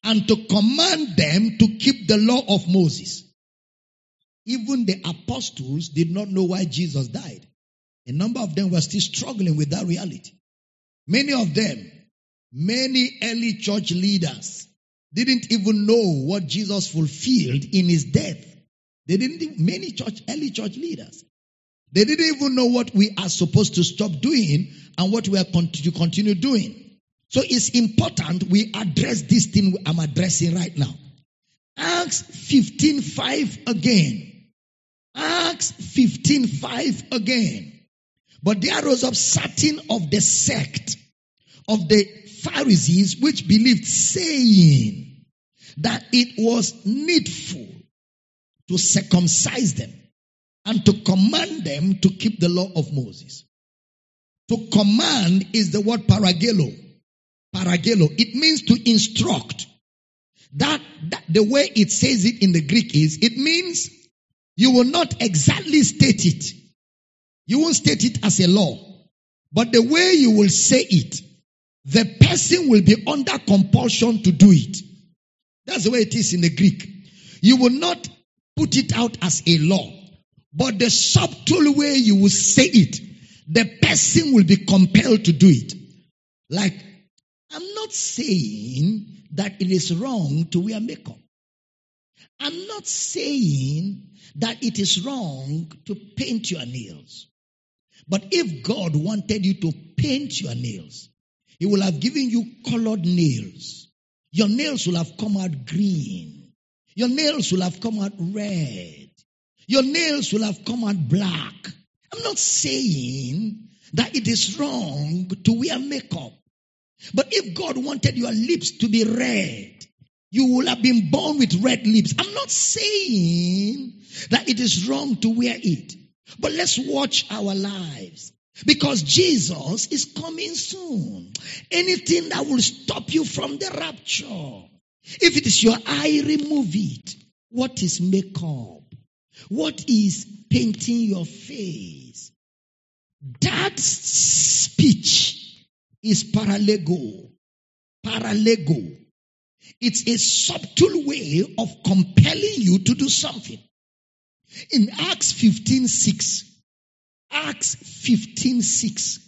and to command them to keep the law of Moses. Even the apostles did not know why Jesus died. A number of them were still struggling with that reality. Many of them, many early church leaders didn't even know what Jesus fulfilled in his death. They didn't. Many early church leaders, they didn't even know what we are supposed to stop doing and what we are to continue doing. So it's important we address this thing I'm addressing right now. Acts 15:5 again. Acts 15:5 again. But there rose up certain of the sect of the Pharisees, which believed, saying that it was needful to circumcise them and to command them to keep the law of Moses. To command is the word paragelo. Paragelo. It means to instruct. That the way it says it in the Greek is, it means you will not exactly state it. You won't state it as a law. But the way you will say it, the person will be under compulsion to do it. That's the way it is in the Greek. You will not put it out as a law, but the subtle way you will say it, the person will be compelled to do it. Like, I'm not saying that it is wrong to wear makeup. I'm not saying that it is wrong to paint your nails. But if God wanted you to paint your nails, He will have given you colored nails. Your nails will have come out green. Your nails will have come out red. Your nails will have come out black. I'm not saying that it is wrong to wear makeup. But if God wanted your lips to be red, you will have been born with red lips. I'm not saying that it is wrong to wear it. But let's watch our lives. Because Jesus is coming soon. Anything that will stop you from the rapture. If it is your eye, remove it. What is makeup? What is painting your face? That speech is paralego. Paralego. It's a subtle way of compelling you to do something. In Acts 15:6. Acts 15:6.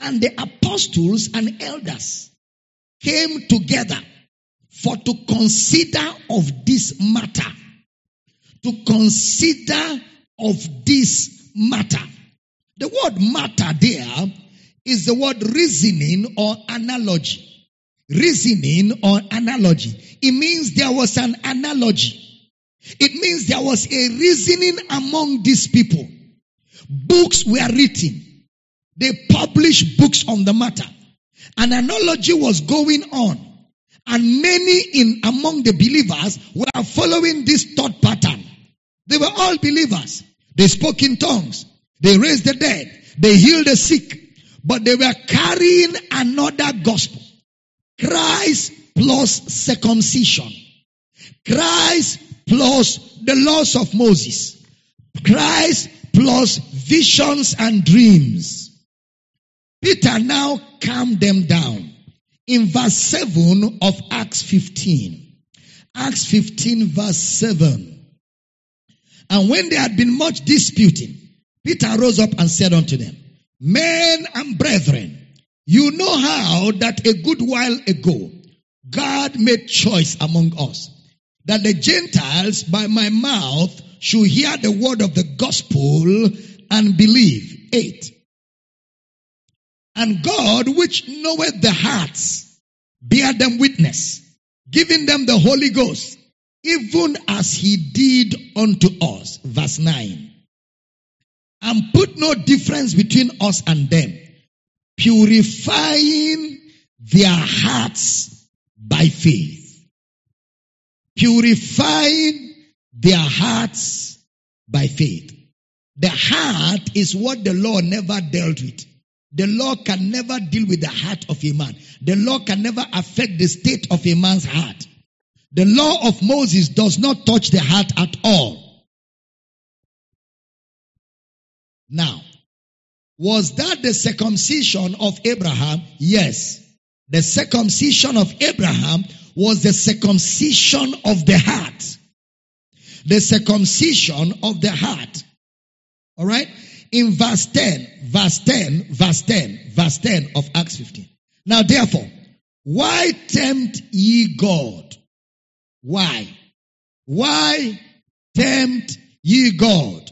And the apostles and elders came together For to consider of this matter. To consider of this matter. The word matter there is the word reasoning or analogy. Reasoning or analogy. It means there was an analogy. It means there was a reasoning among these people. Books were written. They published books on the matter. An analogy was going on. And many in among the believers were following this thought pattern. They were all believers. They spoke in tongues. They raised the dead. They healed the sick. But they were carrying another gospel. Christ plus circumcision. Christ plus the laws of Moses. Christ plus visions and dreams. Peter now calmed them down. In verse 7 of Acts 15. Acts 15 verse 7. And when there had been much disputing, Peter rose up and said unto them, Men and brethren, you know how that a good while ago God made choice among us, that the Gentiles by my mouth should hear the word of the gospel and believe. 8. And God, which knoweth the hearts, bear them witness, giving them the Holy Ghost, even as he did unto us. Verse 9. And put no difference between us and them, purifying their hearts by faith. Purifying their hearts by faith. The heart is what the law never dealt with. The law can never deal with the heart of a man. The law can never affect the state of a man's heart. The law of Moses does not touch the heart at all. Now, was that the circumcision of Abraham? Yes. The circumcision of Abraham was the circumcision of the heart. The circumcision of the heart. All right? In verse 10 of Acts 15. Now therefore, why tempt ye God? Why tempt ye God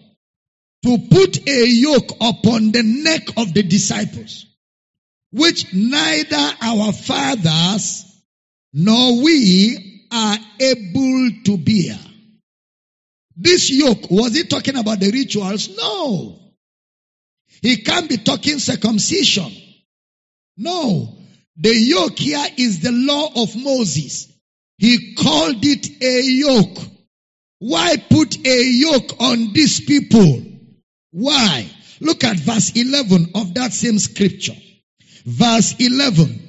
to put a yoke upon the neck of the disciples, which neither our fathers nor we are able to bear? This yoke, was he talking about the rituals? No. He can't be talking circumcision. No. The yoke here is the law of Moses. He called it a yoke. Why put a yoke on these people? Why? Look at verse 11 of that same scripture. Verse 11.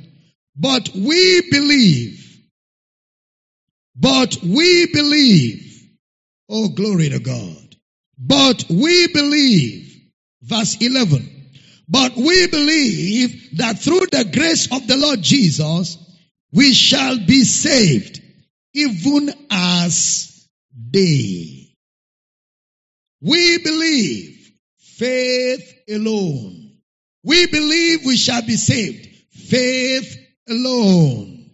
But we believe. Oh, glory to God. But we believe. Verse 11. But we believe that through the grace of the Lord Jesus, we shall be saved, even as they. We believe, faith alone. We believe we shall be saved, faith alone.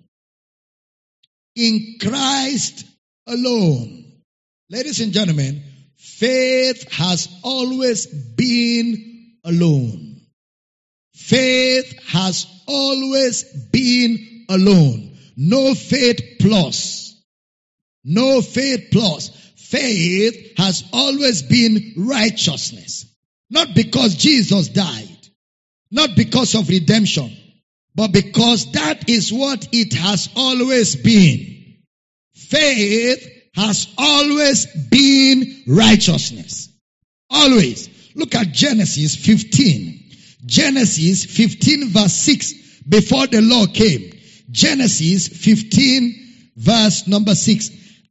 In Christ alone. Ladies and gentlemen, faith has always been alone. Faith has always been alone. No faith plus. No faith plus. Faith has always been righteousness. Not because Jesus died. Not because of redemption. But because that is what it has always been. Faith has always been righteousness. Always. Look at Genesis 15. Genesis 15 verse 6. Before the law came. Genesis 15 verse number 6.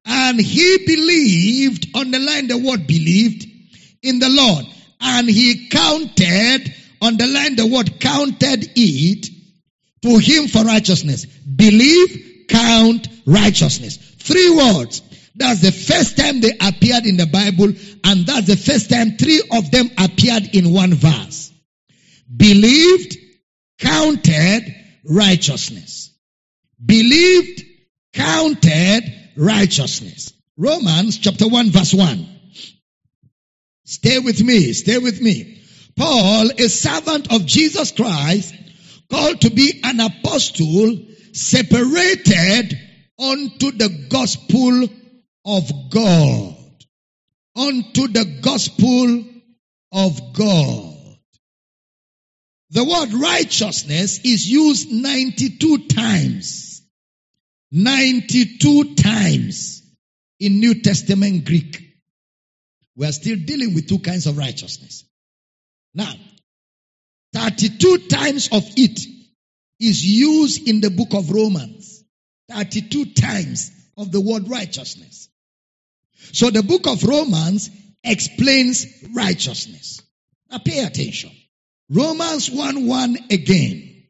And he believed, underline the word believed, in the Lord. And he counted, underline the word counted it, to him for righteousness. Believe, count, righteousness. Three words. That's the first time they appeared in the Bible, and that's the first time three of them appeared in one verse. Believed, counted, righteousness. Believed, counted righteousness. Romans chapter 1 verse 1. Stay with me. Paul, a servant of Jesus Christ, called to be an apostle, separated unto the gospel of God. Unto the gospel of God. The word righteousness is used 92 times. 92 times in New Testament Greek. We are still dealing with two kinds of righteousness. Now, 32 times of it is used in the book of Romans. 32 times of the word righteousness. So the book of Romans explains righteousness. Now pay attention. Romans 1:1 again.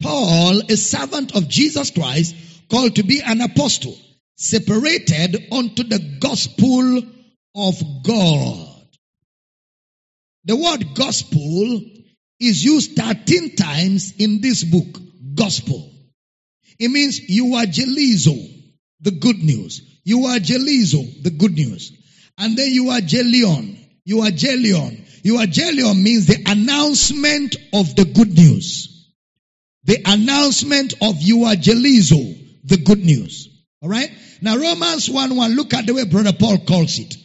Paul, a servant of Jesus Christ, called to be an apostle, separated unto the gospel of God. The word gospel is used 13 times in this book, gospel. It means euangelizo, the good news. Euangelizo, the good news. And then euangelion. Evangelion means the announcement of the good news. The announcement of euangelizo, the good news. All right? Now Romans 1:1, look at the way Brother Paul calls it.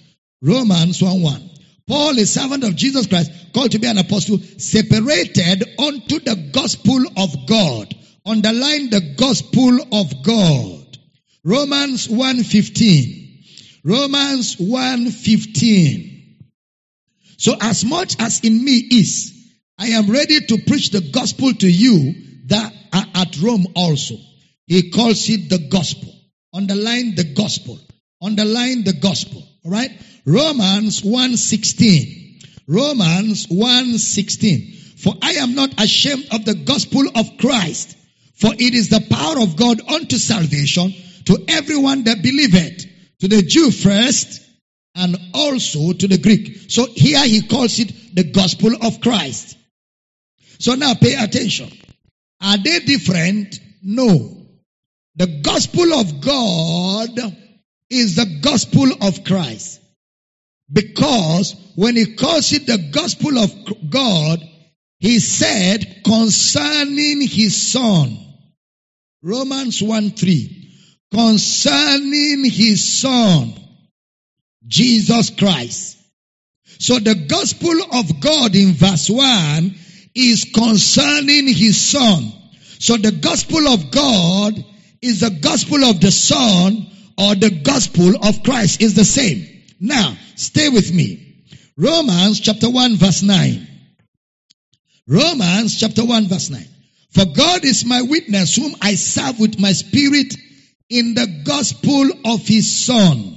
Romans 1:1. Paul, a servant of Jesus Christ, called to be an apostle, separated unto the gospel of God. Underline the gospel of God. Romans 1:15. Romans 1:15. So as much as in me is, I am ready to preach the gospel to you that are at Rome also. He calls it the gospel. Underline the gospel. Underline the gospel. All right? Romans 1:16. Romans 1:16. For I am not ashamed of the gospel of Christ, for it is the power of God unto salvation to everyone that believeth, to the Jew first, and also to the Greek. So here he calls it the gospel of Christ. So now pay attention. Are they different? No. The gospel of God is the gospel of Christ. Because when he calls it the gospel of God, he said concerning his son. Romans 1:3. Concerning his son. Jesus Christ. So the gospel of God in verse 1 is concerning his son. So the gospel of God is the gospel of the son, or the gospel of Christ is the same. Now, stay with me. Romans chapter 1 verse 9. Romans chapter 1 verse 9. For God is my witness, whom I serve with my spirit in the gospel of his son.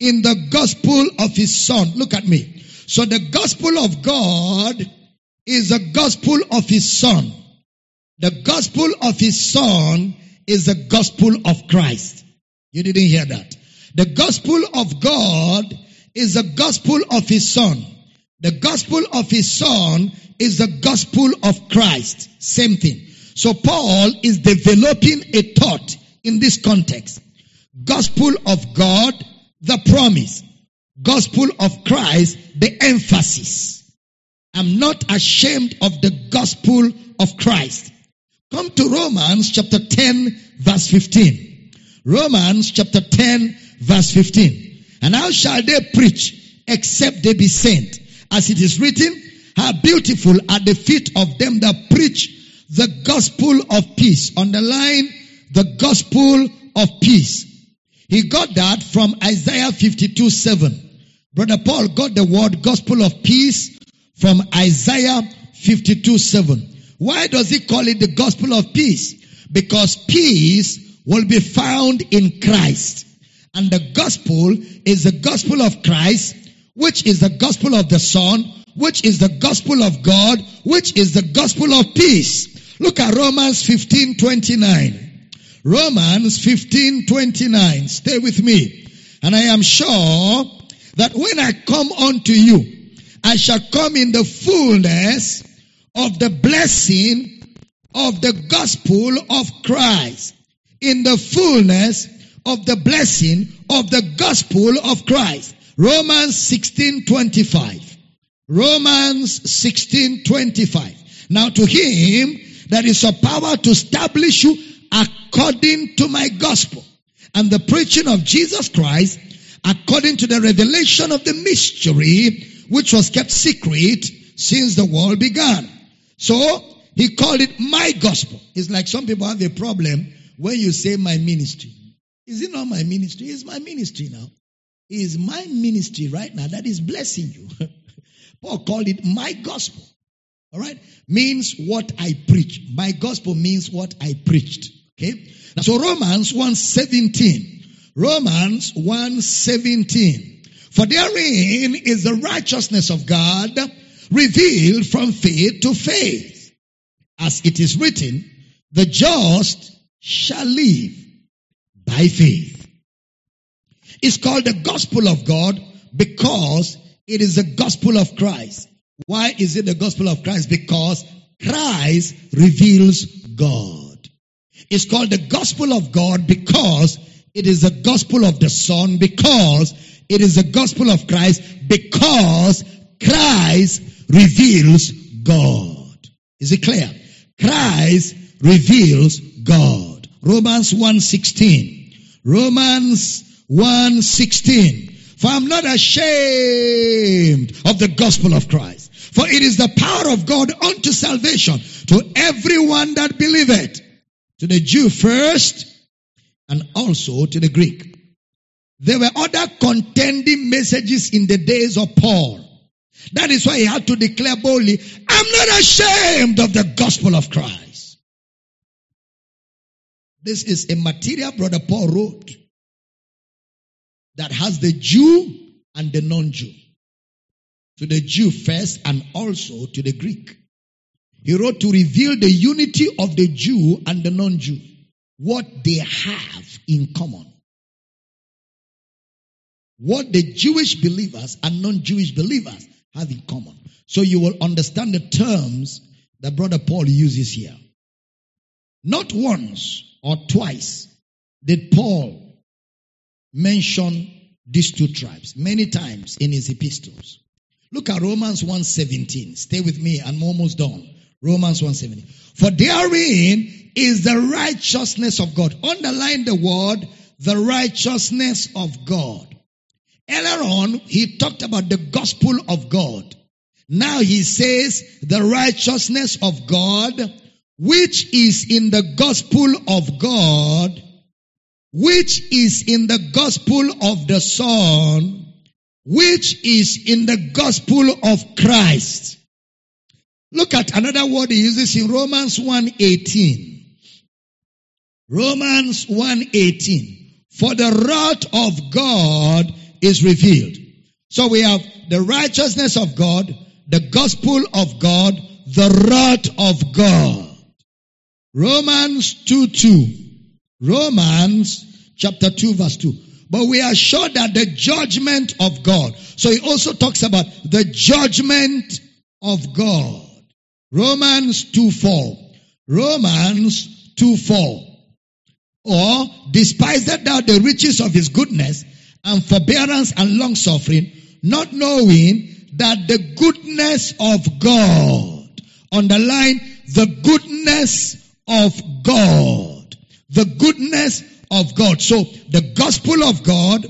In the gospel of his son. Look at me. So the gospel of God is the gospel of his son. The gospel of his son is the gospel of Christ. You didn't hear that. The gospel of God is the gospel of his son. The gospel of his son is the gospel of Christ. Same thing. So Paul is developing a thought in this context. Gospel of God, the promise. Gospel of Christ, the emphasis. I'm not ashamed of the gospel of Christ. Come to Romans chapter 10 verse 15. Romans chapter 10 verse 15. And how shall they preach except they be sent? As it is written, how beautiful are the feet of them that preach the gospel of peace. Underline the gospel of peace. He got that from Isaiah 52:7. Brother Paul got the word gospel of peace from Isaiah 52:7. Why does he call it the gospel of peace? Because peace will be found in Christ. And the gospel is the gospel of Christ, which is the gospel of the Son, which is the gospel of God, which is the gospel of peace. Look at Romans 15:29. Romans 15:29. Stay with me. And I am sure that when I come unto you, I shall come in the fullness of the blessing of the gospel of Christ. in the fullness of the blessing of the gospel of Christ. Romans 16:25. Romans 16:25. Now to him that is a power to establish you according to my gospel and the preaching of Jesus Christ, according to the revelation of the mystery which was kept secret since the world began. So he called it my gospel. It's like some people have a problem when you say my ministry. Is it not my ministry? It's my ministry now. It is my ministry right now that is blessing you. Paul called it my gospel. All right? Means what I preach. My gospel means what I preached. Okay? Now, so Romans 1:17. Romans 1:17. For therein is the righteousness of God revealed from faith to faith. As it is written, the just shall live by faith. It's called the gospel of God because it is the gospel of Christ. Why is it the gospel of Christ? Because Christ reveals God. It's called the gospel of God because it is the gospel of the Son, because it is the gospel of Christ, because Christ reveals God. Is it clear? Christ reveals God. Romans 1:16. Romans 1:16. For I'm not ashamed of the gospel of Christ, for it is the power of God unto salvation to everyone that believeth, to the Jew first and also to the Greek. There were other contending messages in the days of Paul. That is why he had to declare boldly, I'm not ashamed of the gospel of Christ. This is a material Brother Paul wrote that has the Jew and the non-Jew. To the Jew first and also to the Greek. He wrote to reveal the unity of the Jew and the non-Jew. What they have in common. What the Jewish believers and non-Jewish believers have in common. So you will understand the terms that Brother Paul uses here. Not once or twice did Paul mention these two tribes. Many times in his epistles. Look at Romans 1:17. Stay with me. I'm almost done. Romans 1:17. For therein is the righteousness of God. Underline the word, the righteousness of God. Earlier on, he talked about the gospel of God. Now he says the righteousness of God, which is in the gospel of God, which is in the gospel of the Son, which is in the gospel of Christ. Look at another word he uses in Romans 1:18. Romans 1:18. For the wrath of God is revealed. So we have the righteousness of God, the gospel of God, the wrath of God. Romans 2:2. Romans chapter 2 verse 2. But we are sure that the judgment of God. So he also talks about the judgment of God. Romans 2:4. Romans 2:4. Or despised thou the riches of his goodness and forbearance and long suffering, not knowing that the goodness of God. Underline the goodness of God. The goodness of God. So the gospel of God,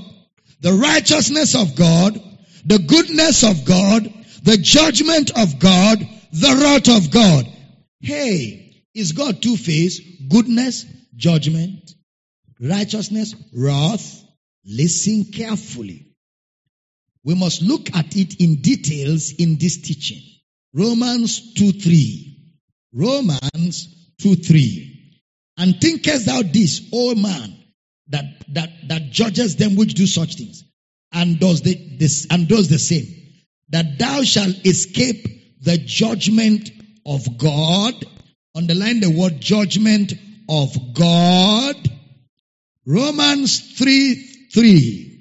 the righteousness of God, the goodness of God, the judgment of God, the wrath of God. Hey, is God two-faced? Goodness, judgment, righteousness, wrath. Listen carefully. We must look at it in details in this teaching. Romans 2:3. Romans 2:3. And thinkest thou this, O man, that judges them which do such things, and does the same, that thou shalt escape the judgment of God? Underline the word judgment of God. Romans 3:3.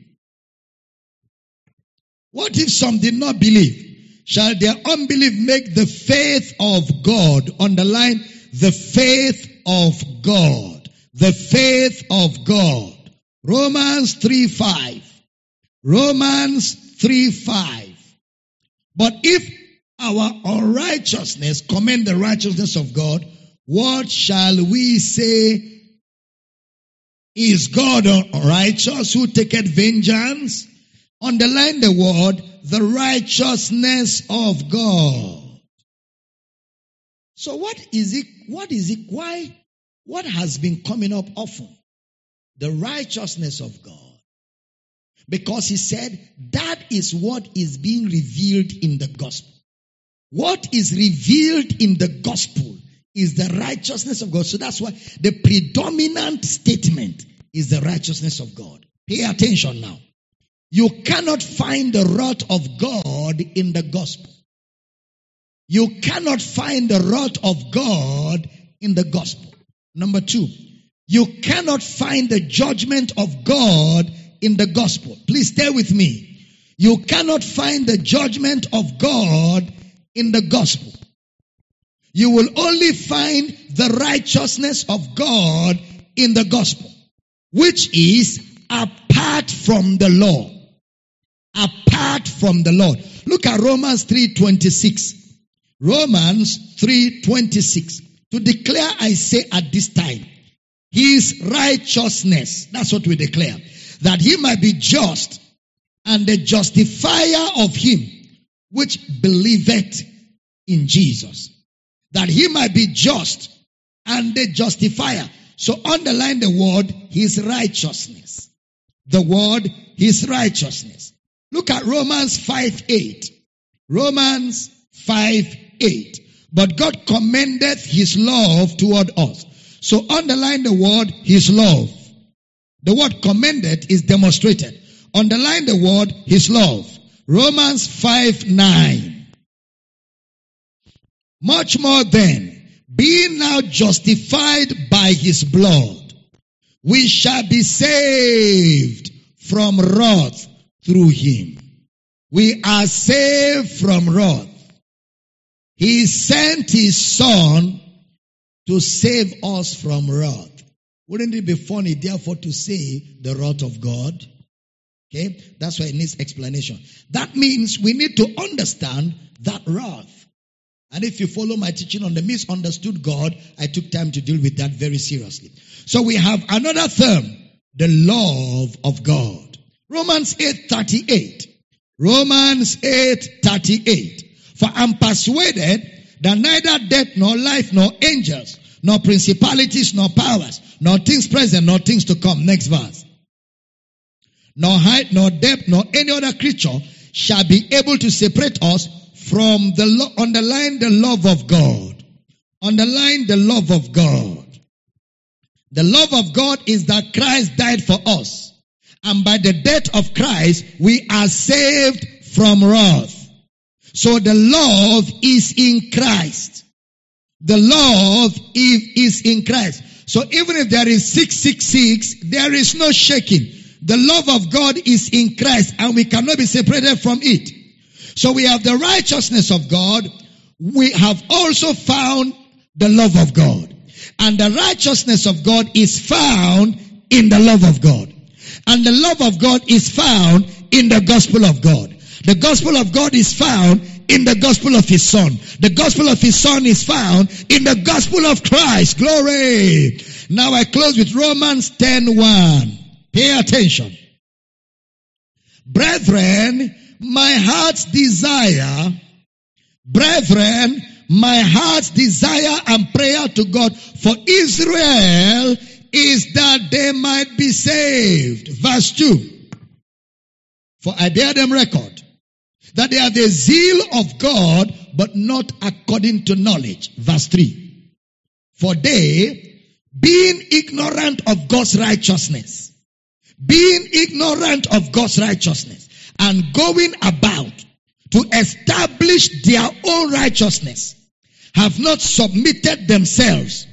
What if some did not believe? Shall their unbelief make the faith of God? Underline the faith of God. the faith of God. Romans 3:5. Romans 3:5. But if our unrighteousness commend the righteousness of God, what shall we say? Is God unrighteous who taketh vengeance? Underline the word, the righteousness of God. So what is it? Why? What has been coming up often? The righteousness of God. Because he said that is what is being revealed in the gospel. What is revealed in the gospel is the righteousness of God. So that's why the predominant statement is the righteousness of God. Pay attention now. You cannot find the wrath of God in the gospel. You cannot find the wrath of God in the gospel. Number two, you cannot find the judgment of God in the gospel. Please stay with me. You cannot find the judgment of God in the gospel. You will only find the righteousness of God in the gospel, which is apart from the law. Apart from the law. Look at Romans 3:26. Romans 3:26. To declare, I say at this time, his righteousness. That's what we declare. That he might be just and the justifier of him which believeth in Jesus. That he might be just and the justifier. So underline the word, his righteousness. The word, his righteousness. Look at Romans 5:8. Romans 5:8. But God commendeth his love toward us. So underline the word, his love. The word commended is demonstrated. Underline the word, his love. Romans 5:9. Much more then, being now justified by his blood, we shall be saved from wrath through him. We are saved from wrath. He sent his son to save us from wrath. Wouldn't it be funny, therefore, to say the wrath of God? Okay? That's why it needs explanation. That means we need to understand that wrath. And if you follow my teaching on the misunderstood God, I took time to deal with that very seriously. So we have another term, the love of God. Romans 8:38. Romans 8:38. For I'm persuaded that neither death nor life nor angels nor principalities, nor powers, nor things present, nor things to come. Next verse. Nor height, nor depth, nor any other creature shall be able to separate us from the love. Underline the love of God. Underline the love of God. The love of God is that Christ died for us. And by the death of Christ, we are saved from wrath. So the love is in Christ. The love is in Christ. So even if there is 666, there is no shaking. The love of God is in Christ and we cannot be separated from it. So we have the righteousness of God. We have also found the love of God. And the righteousness of God is found in the love of God. And the love of God is found in the gospel of God. The gospel of God is found in the gospel of his son. The gospel of his son is found in the gospel of Christ. Glory. Now I close with Romans 10:1. Pay attention. Brethren, my heart's desire and prayer to God for Israel is that they might be saved. Verse 2. For I bear them record that they have the zeal of God, but not according to knowledge. Verse 3. For they, being ignorant of God's righteousness, and going about to establish their own righteousness, have not submitted themselves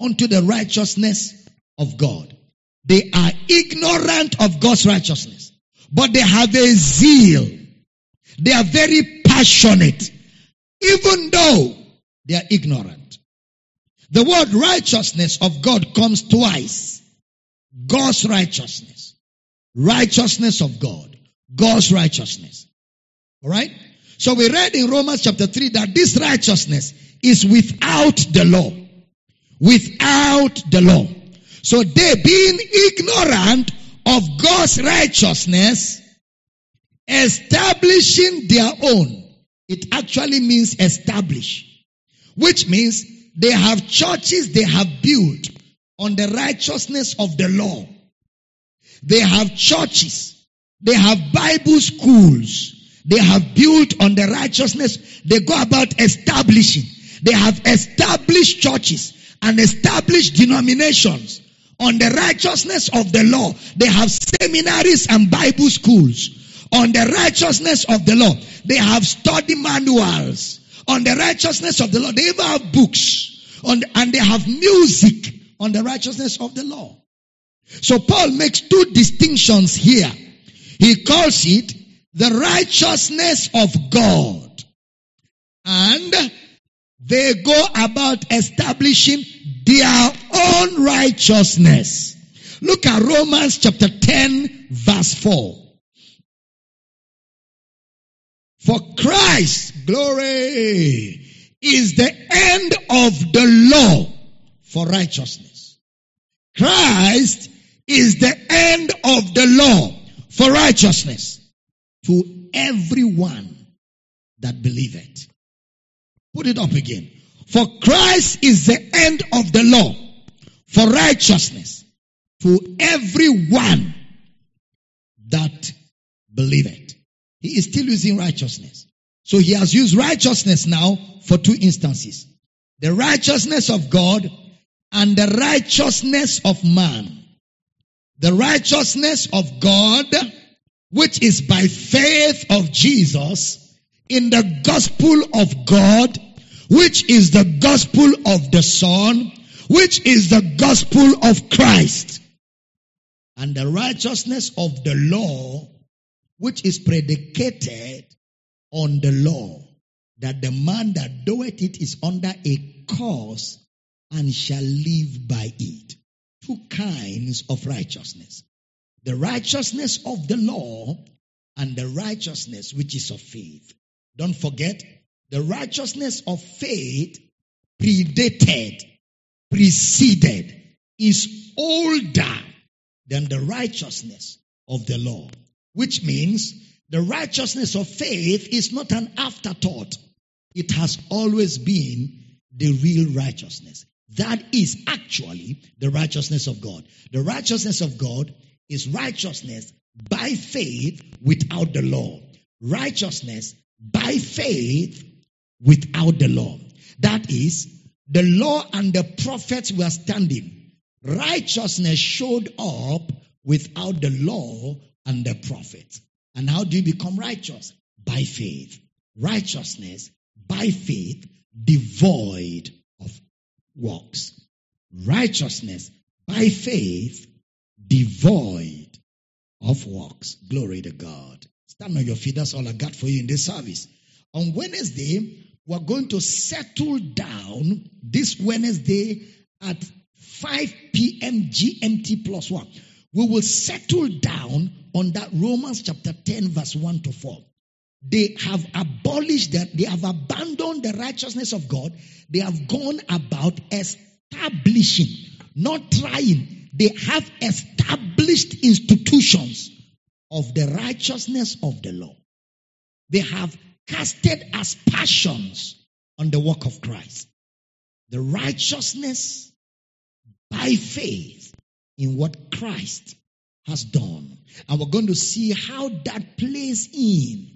unto the righteousness of God. They are ignorant of God's righteousness, but they have a zeal. They are very passionate, even though they are ignorant. The word righteousness of God comes twice. God's righteousness. Righteousness of God. God's righteousness. Alright? So we read in Romans chapter 3 that this righteousness is without the law. Without the law. So they, being ignorant of God's righteousness, establishing their own. It actually means establish. Which means they have churches they have built on the righteousness of the law. They have churches. They have Bible schools. They have built on the righteousness. They go about establishing. They have established churches and established denominations on the righteousness of the law. They have seminaries and Bible schools on the righteousness of the law. They have study manuals on the righteousness of the law. They even have books and they have music on the righteousness of the law. So Paul makes two distinctions here. He calls it the righteousness of God. And they go about establishing their own righteousness. Look at Romans chapter 10 verse 4. For Christ, glory, is the end of the law for righteousness. Christ is the end of the law for righteousness to everyone that believeth. Put it up again. For Christ is the end of the law for righteousness to everyone that believeth. He is still using righteousness. So he has used righteousness now for two instances. The righteousness of God and the righteousness of man. The righteousness of God, which is by faith of Jesus in the gospel of God, which is the gospel of the Son, which is the gospel of Christ. And the righteousness of the law, which is predicated on the law, that the man that doeth it is under a curse and shall live by it. Two kinds of righteousness. The righteousness of the law and the righteousness which is of faith. Don't forget, the righteousness of faith preceded, is older than the righteousness of the law. Which means the righteousness of faith is not an afterthought. It has always been the real righteousness. That is actually the righteousness of God. The righteousness of God is righteousness by faith without the law. Righteousness by faith without the law. That is, the law and the prophets were standing. Righteousness showed up without the law and the prophets. And how do you become righteous? By faith. Righteousness by faith, devoid of works. Righteousness by faith, devoid of works. Glory to God. Stand on your feet. That's all I got for you in this service. On Wednesday, we're going to settle down this Wednesday at 5 p.m. GMT plus 1. We will settle down on that Romans chapter 10 verse 1 to 4. They have abolished that. They have abandoned the righteousness of God. They have gone about establishing, not trying. They have established institutions of the righteousness of the law. They have casted aspersions on the work of Christ. The righteousness by faith in what Christ has done. And we're going to see how that plays in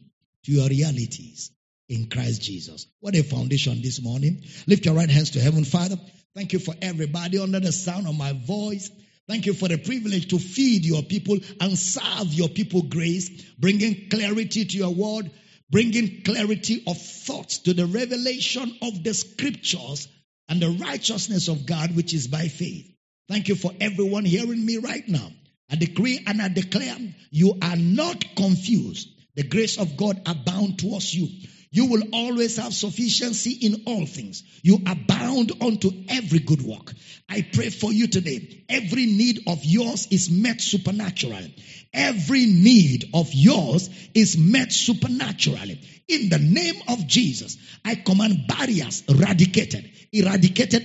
to your realities in Christ Jesus. What a foundation this morning. Lift your right hands to heaven. Father, thank you for everybody under the sound of my voice. Thank you for the privilege to feed your people and serve your people grace, bringing clarity to your word, bringing clarity of thoughts to the revelation of the scriptures and the righteousness of God, which is by faith. Thank you for everyone hearing me right now. I decree and I declare, you are not confused. The grace of God abound towards you. You will always have sufficiency in all things. You abound unto every good work. I pray for you today. Every need of yours is met supernaturally. Every need of yours is met supernaturally. In the name of Jesus, I command barriers eradicated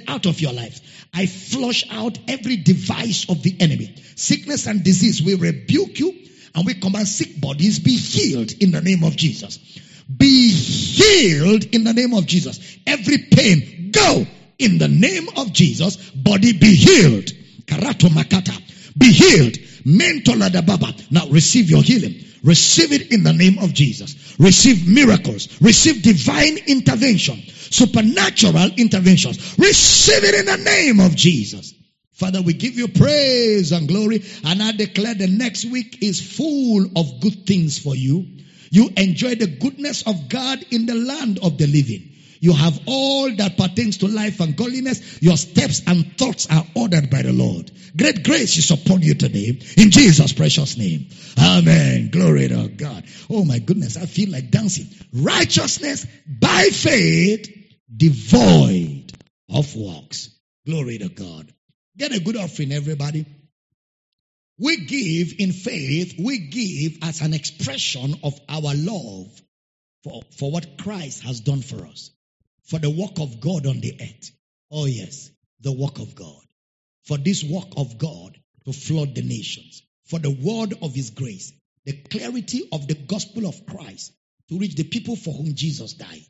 out of your life. I flush out every device of the enemy. Sickness and disease, we rebuke you, and we command sick bodies be healed in the name of Jesus. Be healed in the name of Jesus. Every pain, go in the name of Jesus. Body be healed. Karato makata. Be healed. Mentola da baba. Now receive your healing. Receive it in the name of Jesus. Receive miracles. Receive divine intervention. Supernatural interventions. Receive it in the name of Jesus. Father, we give you praise and glory. And I declare the next week is full of good things for you. You enjoy the goodness of God in the land of the living. You have all that pertains to life and godliness. Your steps and thoughts are ordered by the Lord. Great grace is upon you today. In Jesus' precious name. Amen. Glory to God. Oh my goodness, I feel like dancing. Righteousness by faith, devoid of works. Glory to God. Get a good offering, everybody. We give in faith, we give as an expression of our love for what Christ has done for us, for the work of God on the earth. Oh yes, the work of God. For this work of God to flood the nations, for the word of his grace, the clarity of the gospel of Christ to reach the people for whom Jesus died.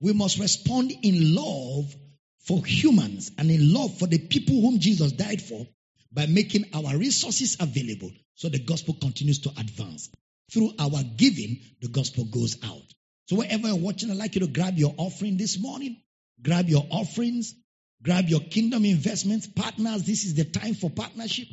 We must respond in love for humans and in love for the people whom Jesus died for, by making our resources available so the gospel continues to advance. Through our giving, the gospel goes out. So wherever you're watching, I'd like you to grab your offering this morning. Grab your offerings. Grab your kingdom investments. Partners, this is the time for partnership.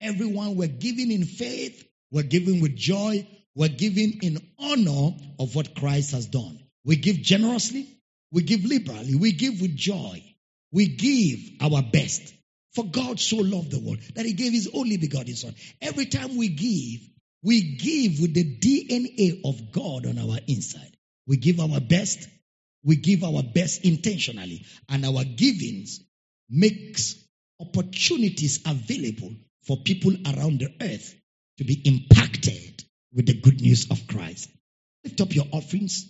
Everyone, we're giving in faith. We're giving with joy. We're giving in honor of what Christ has done. We give generously. We give liberally. We give with joy. We give our best. For God so loved the world that he gave his only begotten son. Every time we give with the DNA of God on our inside. We give our best. We give our best intentionally. And our givings makes opportunities available for people around the earth to be impacted with the good news of Christ. Lift up your offerings,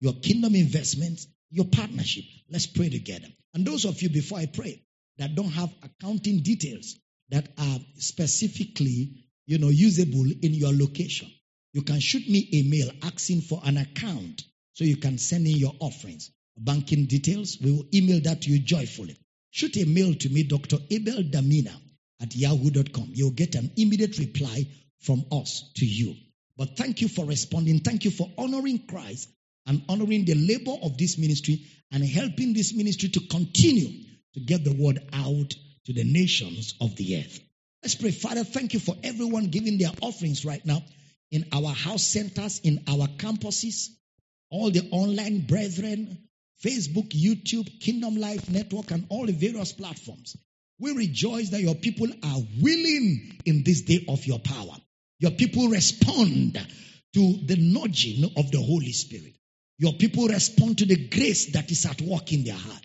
your kingdom investments, your partnership. Let's pray together. And those of you, before I pray, that don't have accounting details that are specifically, usable in your location. You can shoot me a mail asking for an account so you can send in your offerings. Banking details, we will email that to you joyfully. Shoot a mail to me, Dr. Abel Damina at yahoo.com. You'll get an immediate reply from us to you. But thank you for responding. Thank you for honoring Christ and honoring the labor of this ministry and helping this ministry to continue to get the word out to the nations of the earth. Let's pray. Father, thank you for everyone giving their offerings right now in our house centers, in our campuses, all the online brethren, Facebook, YouTube, Kingdom Life Network, and all the various platforms. We rejoice that your people are willing in this day of your power. Your people respond to the nudging of the Holy Spirit. Your people respond to the grace that is at work in their heart.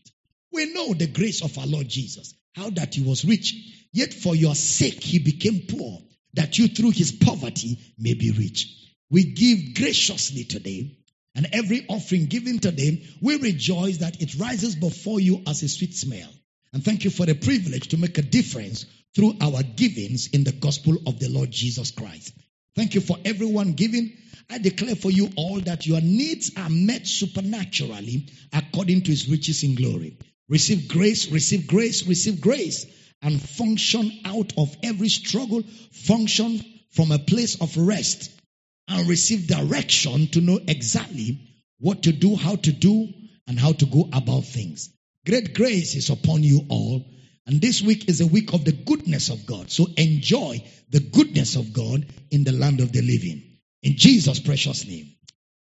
We know the grace of our Lord Jesus, how that he was rich, yet for your sake he became poor, that you through his poverty may be rich. We give graciously today, and every offering given today, we rejoice that it rises before you as a sweet smell. And thank you for the privilege to make a difference through our givings in the gospel of the Lord Jesus Christ. Thank you for everyone giving. I declare for you all that your needs are met supernaturally according to his riches in glory. Receive grace, receive grace, receive grace, and function out of every struggle, function from a place of rest, and receive direction to know exactly what to do, how to do, and how to go about things. Great grace is upon you all, and this week is a week of the goodness of God. So enjoy the goodness of God in the land of the living. In Jesus' precious name.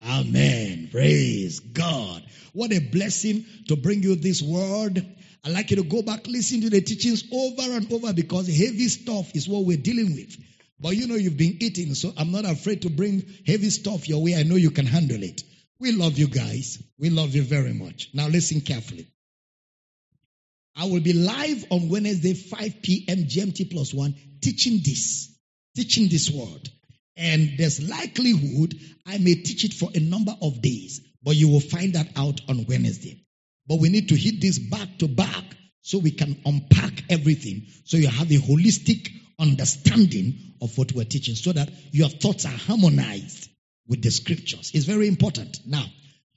Amen. Praise God. What a blessing to bring you this word. I'd like you to go back, listen to the teachings over and over because heavy stuff is what we're dealing with. But you've been eating, so I'm not afraid to bring heavy stuff your way. I know you can handle it. We love you guys. We love you very much. Now listen carefully. I will be live on Wednesday, 5 p.m. GMT plus 1, teaching this word. And there's likelihood I may teach it for a number of days, but you will find that out on Wednesday. But we need to hit this back to back so we can unpack everything, so you have a holistic understanding of what we're teaching, so that your thoughts are harmonized with the scriptures. It's very important. Now,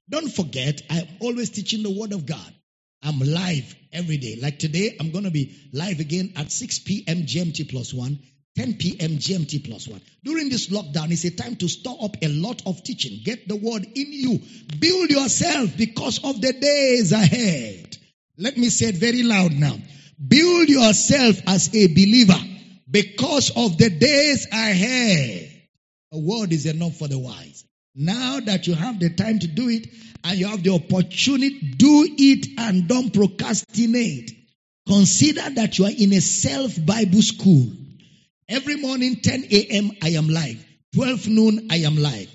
don't forget, I'm always teaching the word of God. I'm live every day. Like today, I'm going to be live again at 6 p.m. GMT plus 1, 10 p.m. GMT plus 1. During this lockdown, it's a time to store up a lot of teaching. Get the word in you. Build yourself because of the days ahead. Let me say it very loud now. Build yourself as a believer because of the days ahead. A word is enough for the wise. Now that you have the time to do it and you have the opportunity, do it and don't procrastinate. Consider that you are in a self-Bible school. Every morning, 10 a.m., I am live. 12 noon, I am live.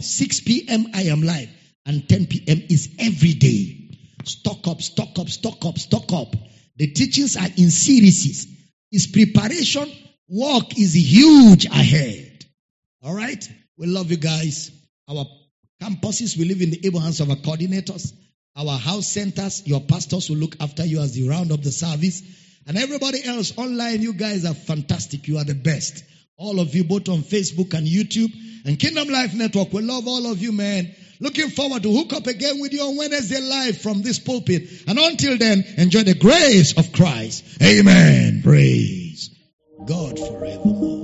6 p.m., I am live. And 10 p.m. is every day. Stock up. The teachings are in series. Its preparation work is huge ahead. All right? We love you guys. Our campuses, we live in the able hands of our coordinators. Our house centers, your pastors will look after you as you round up the service. And everybody else online, you guys are fantastic. You are the best. All of you, both on Facebook and YouTube. And Kingdom Life Network, we love all of you, man. Looking forward to hook up again with you on Wednesday live from this pulpit. And until then, enjoy the grace of Christ. Amen. Praise God forevermore.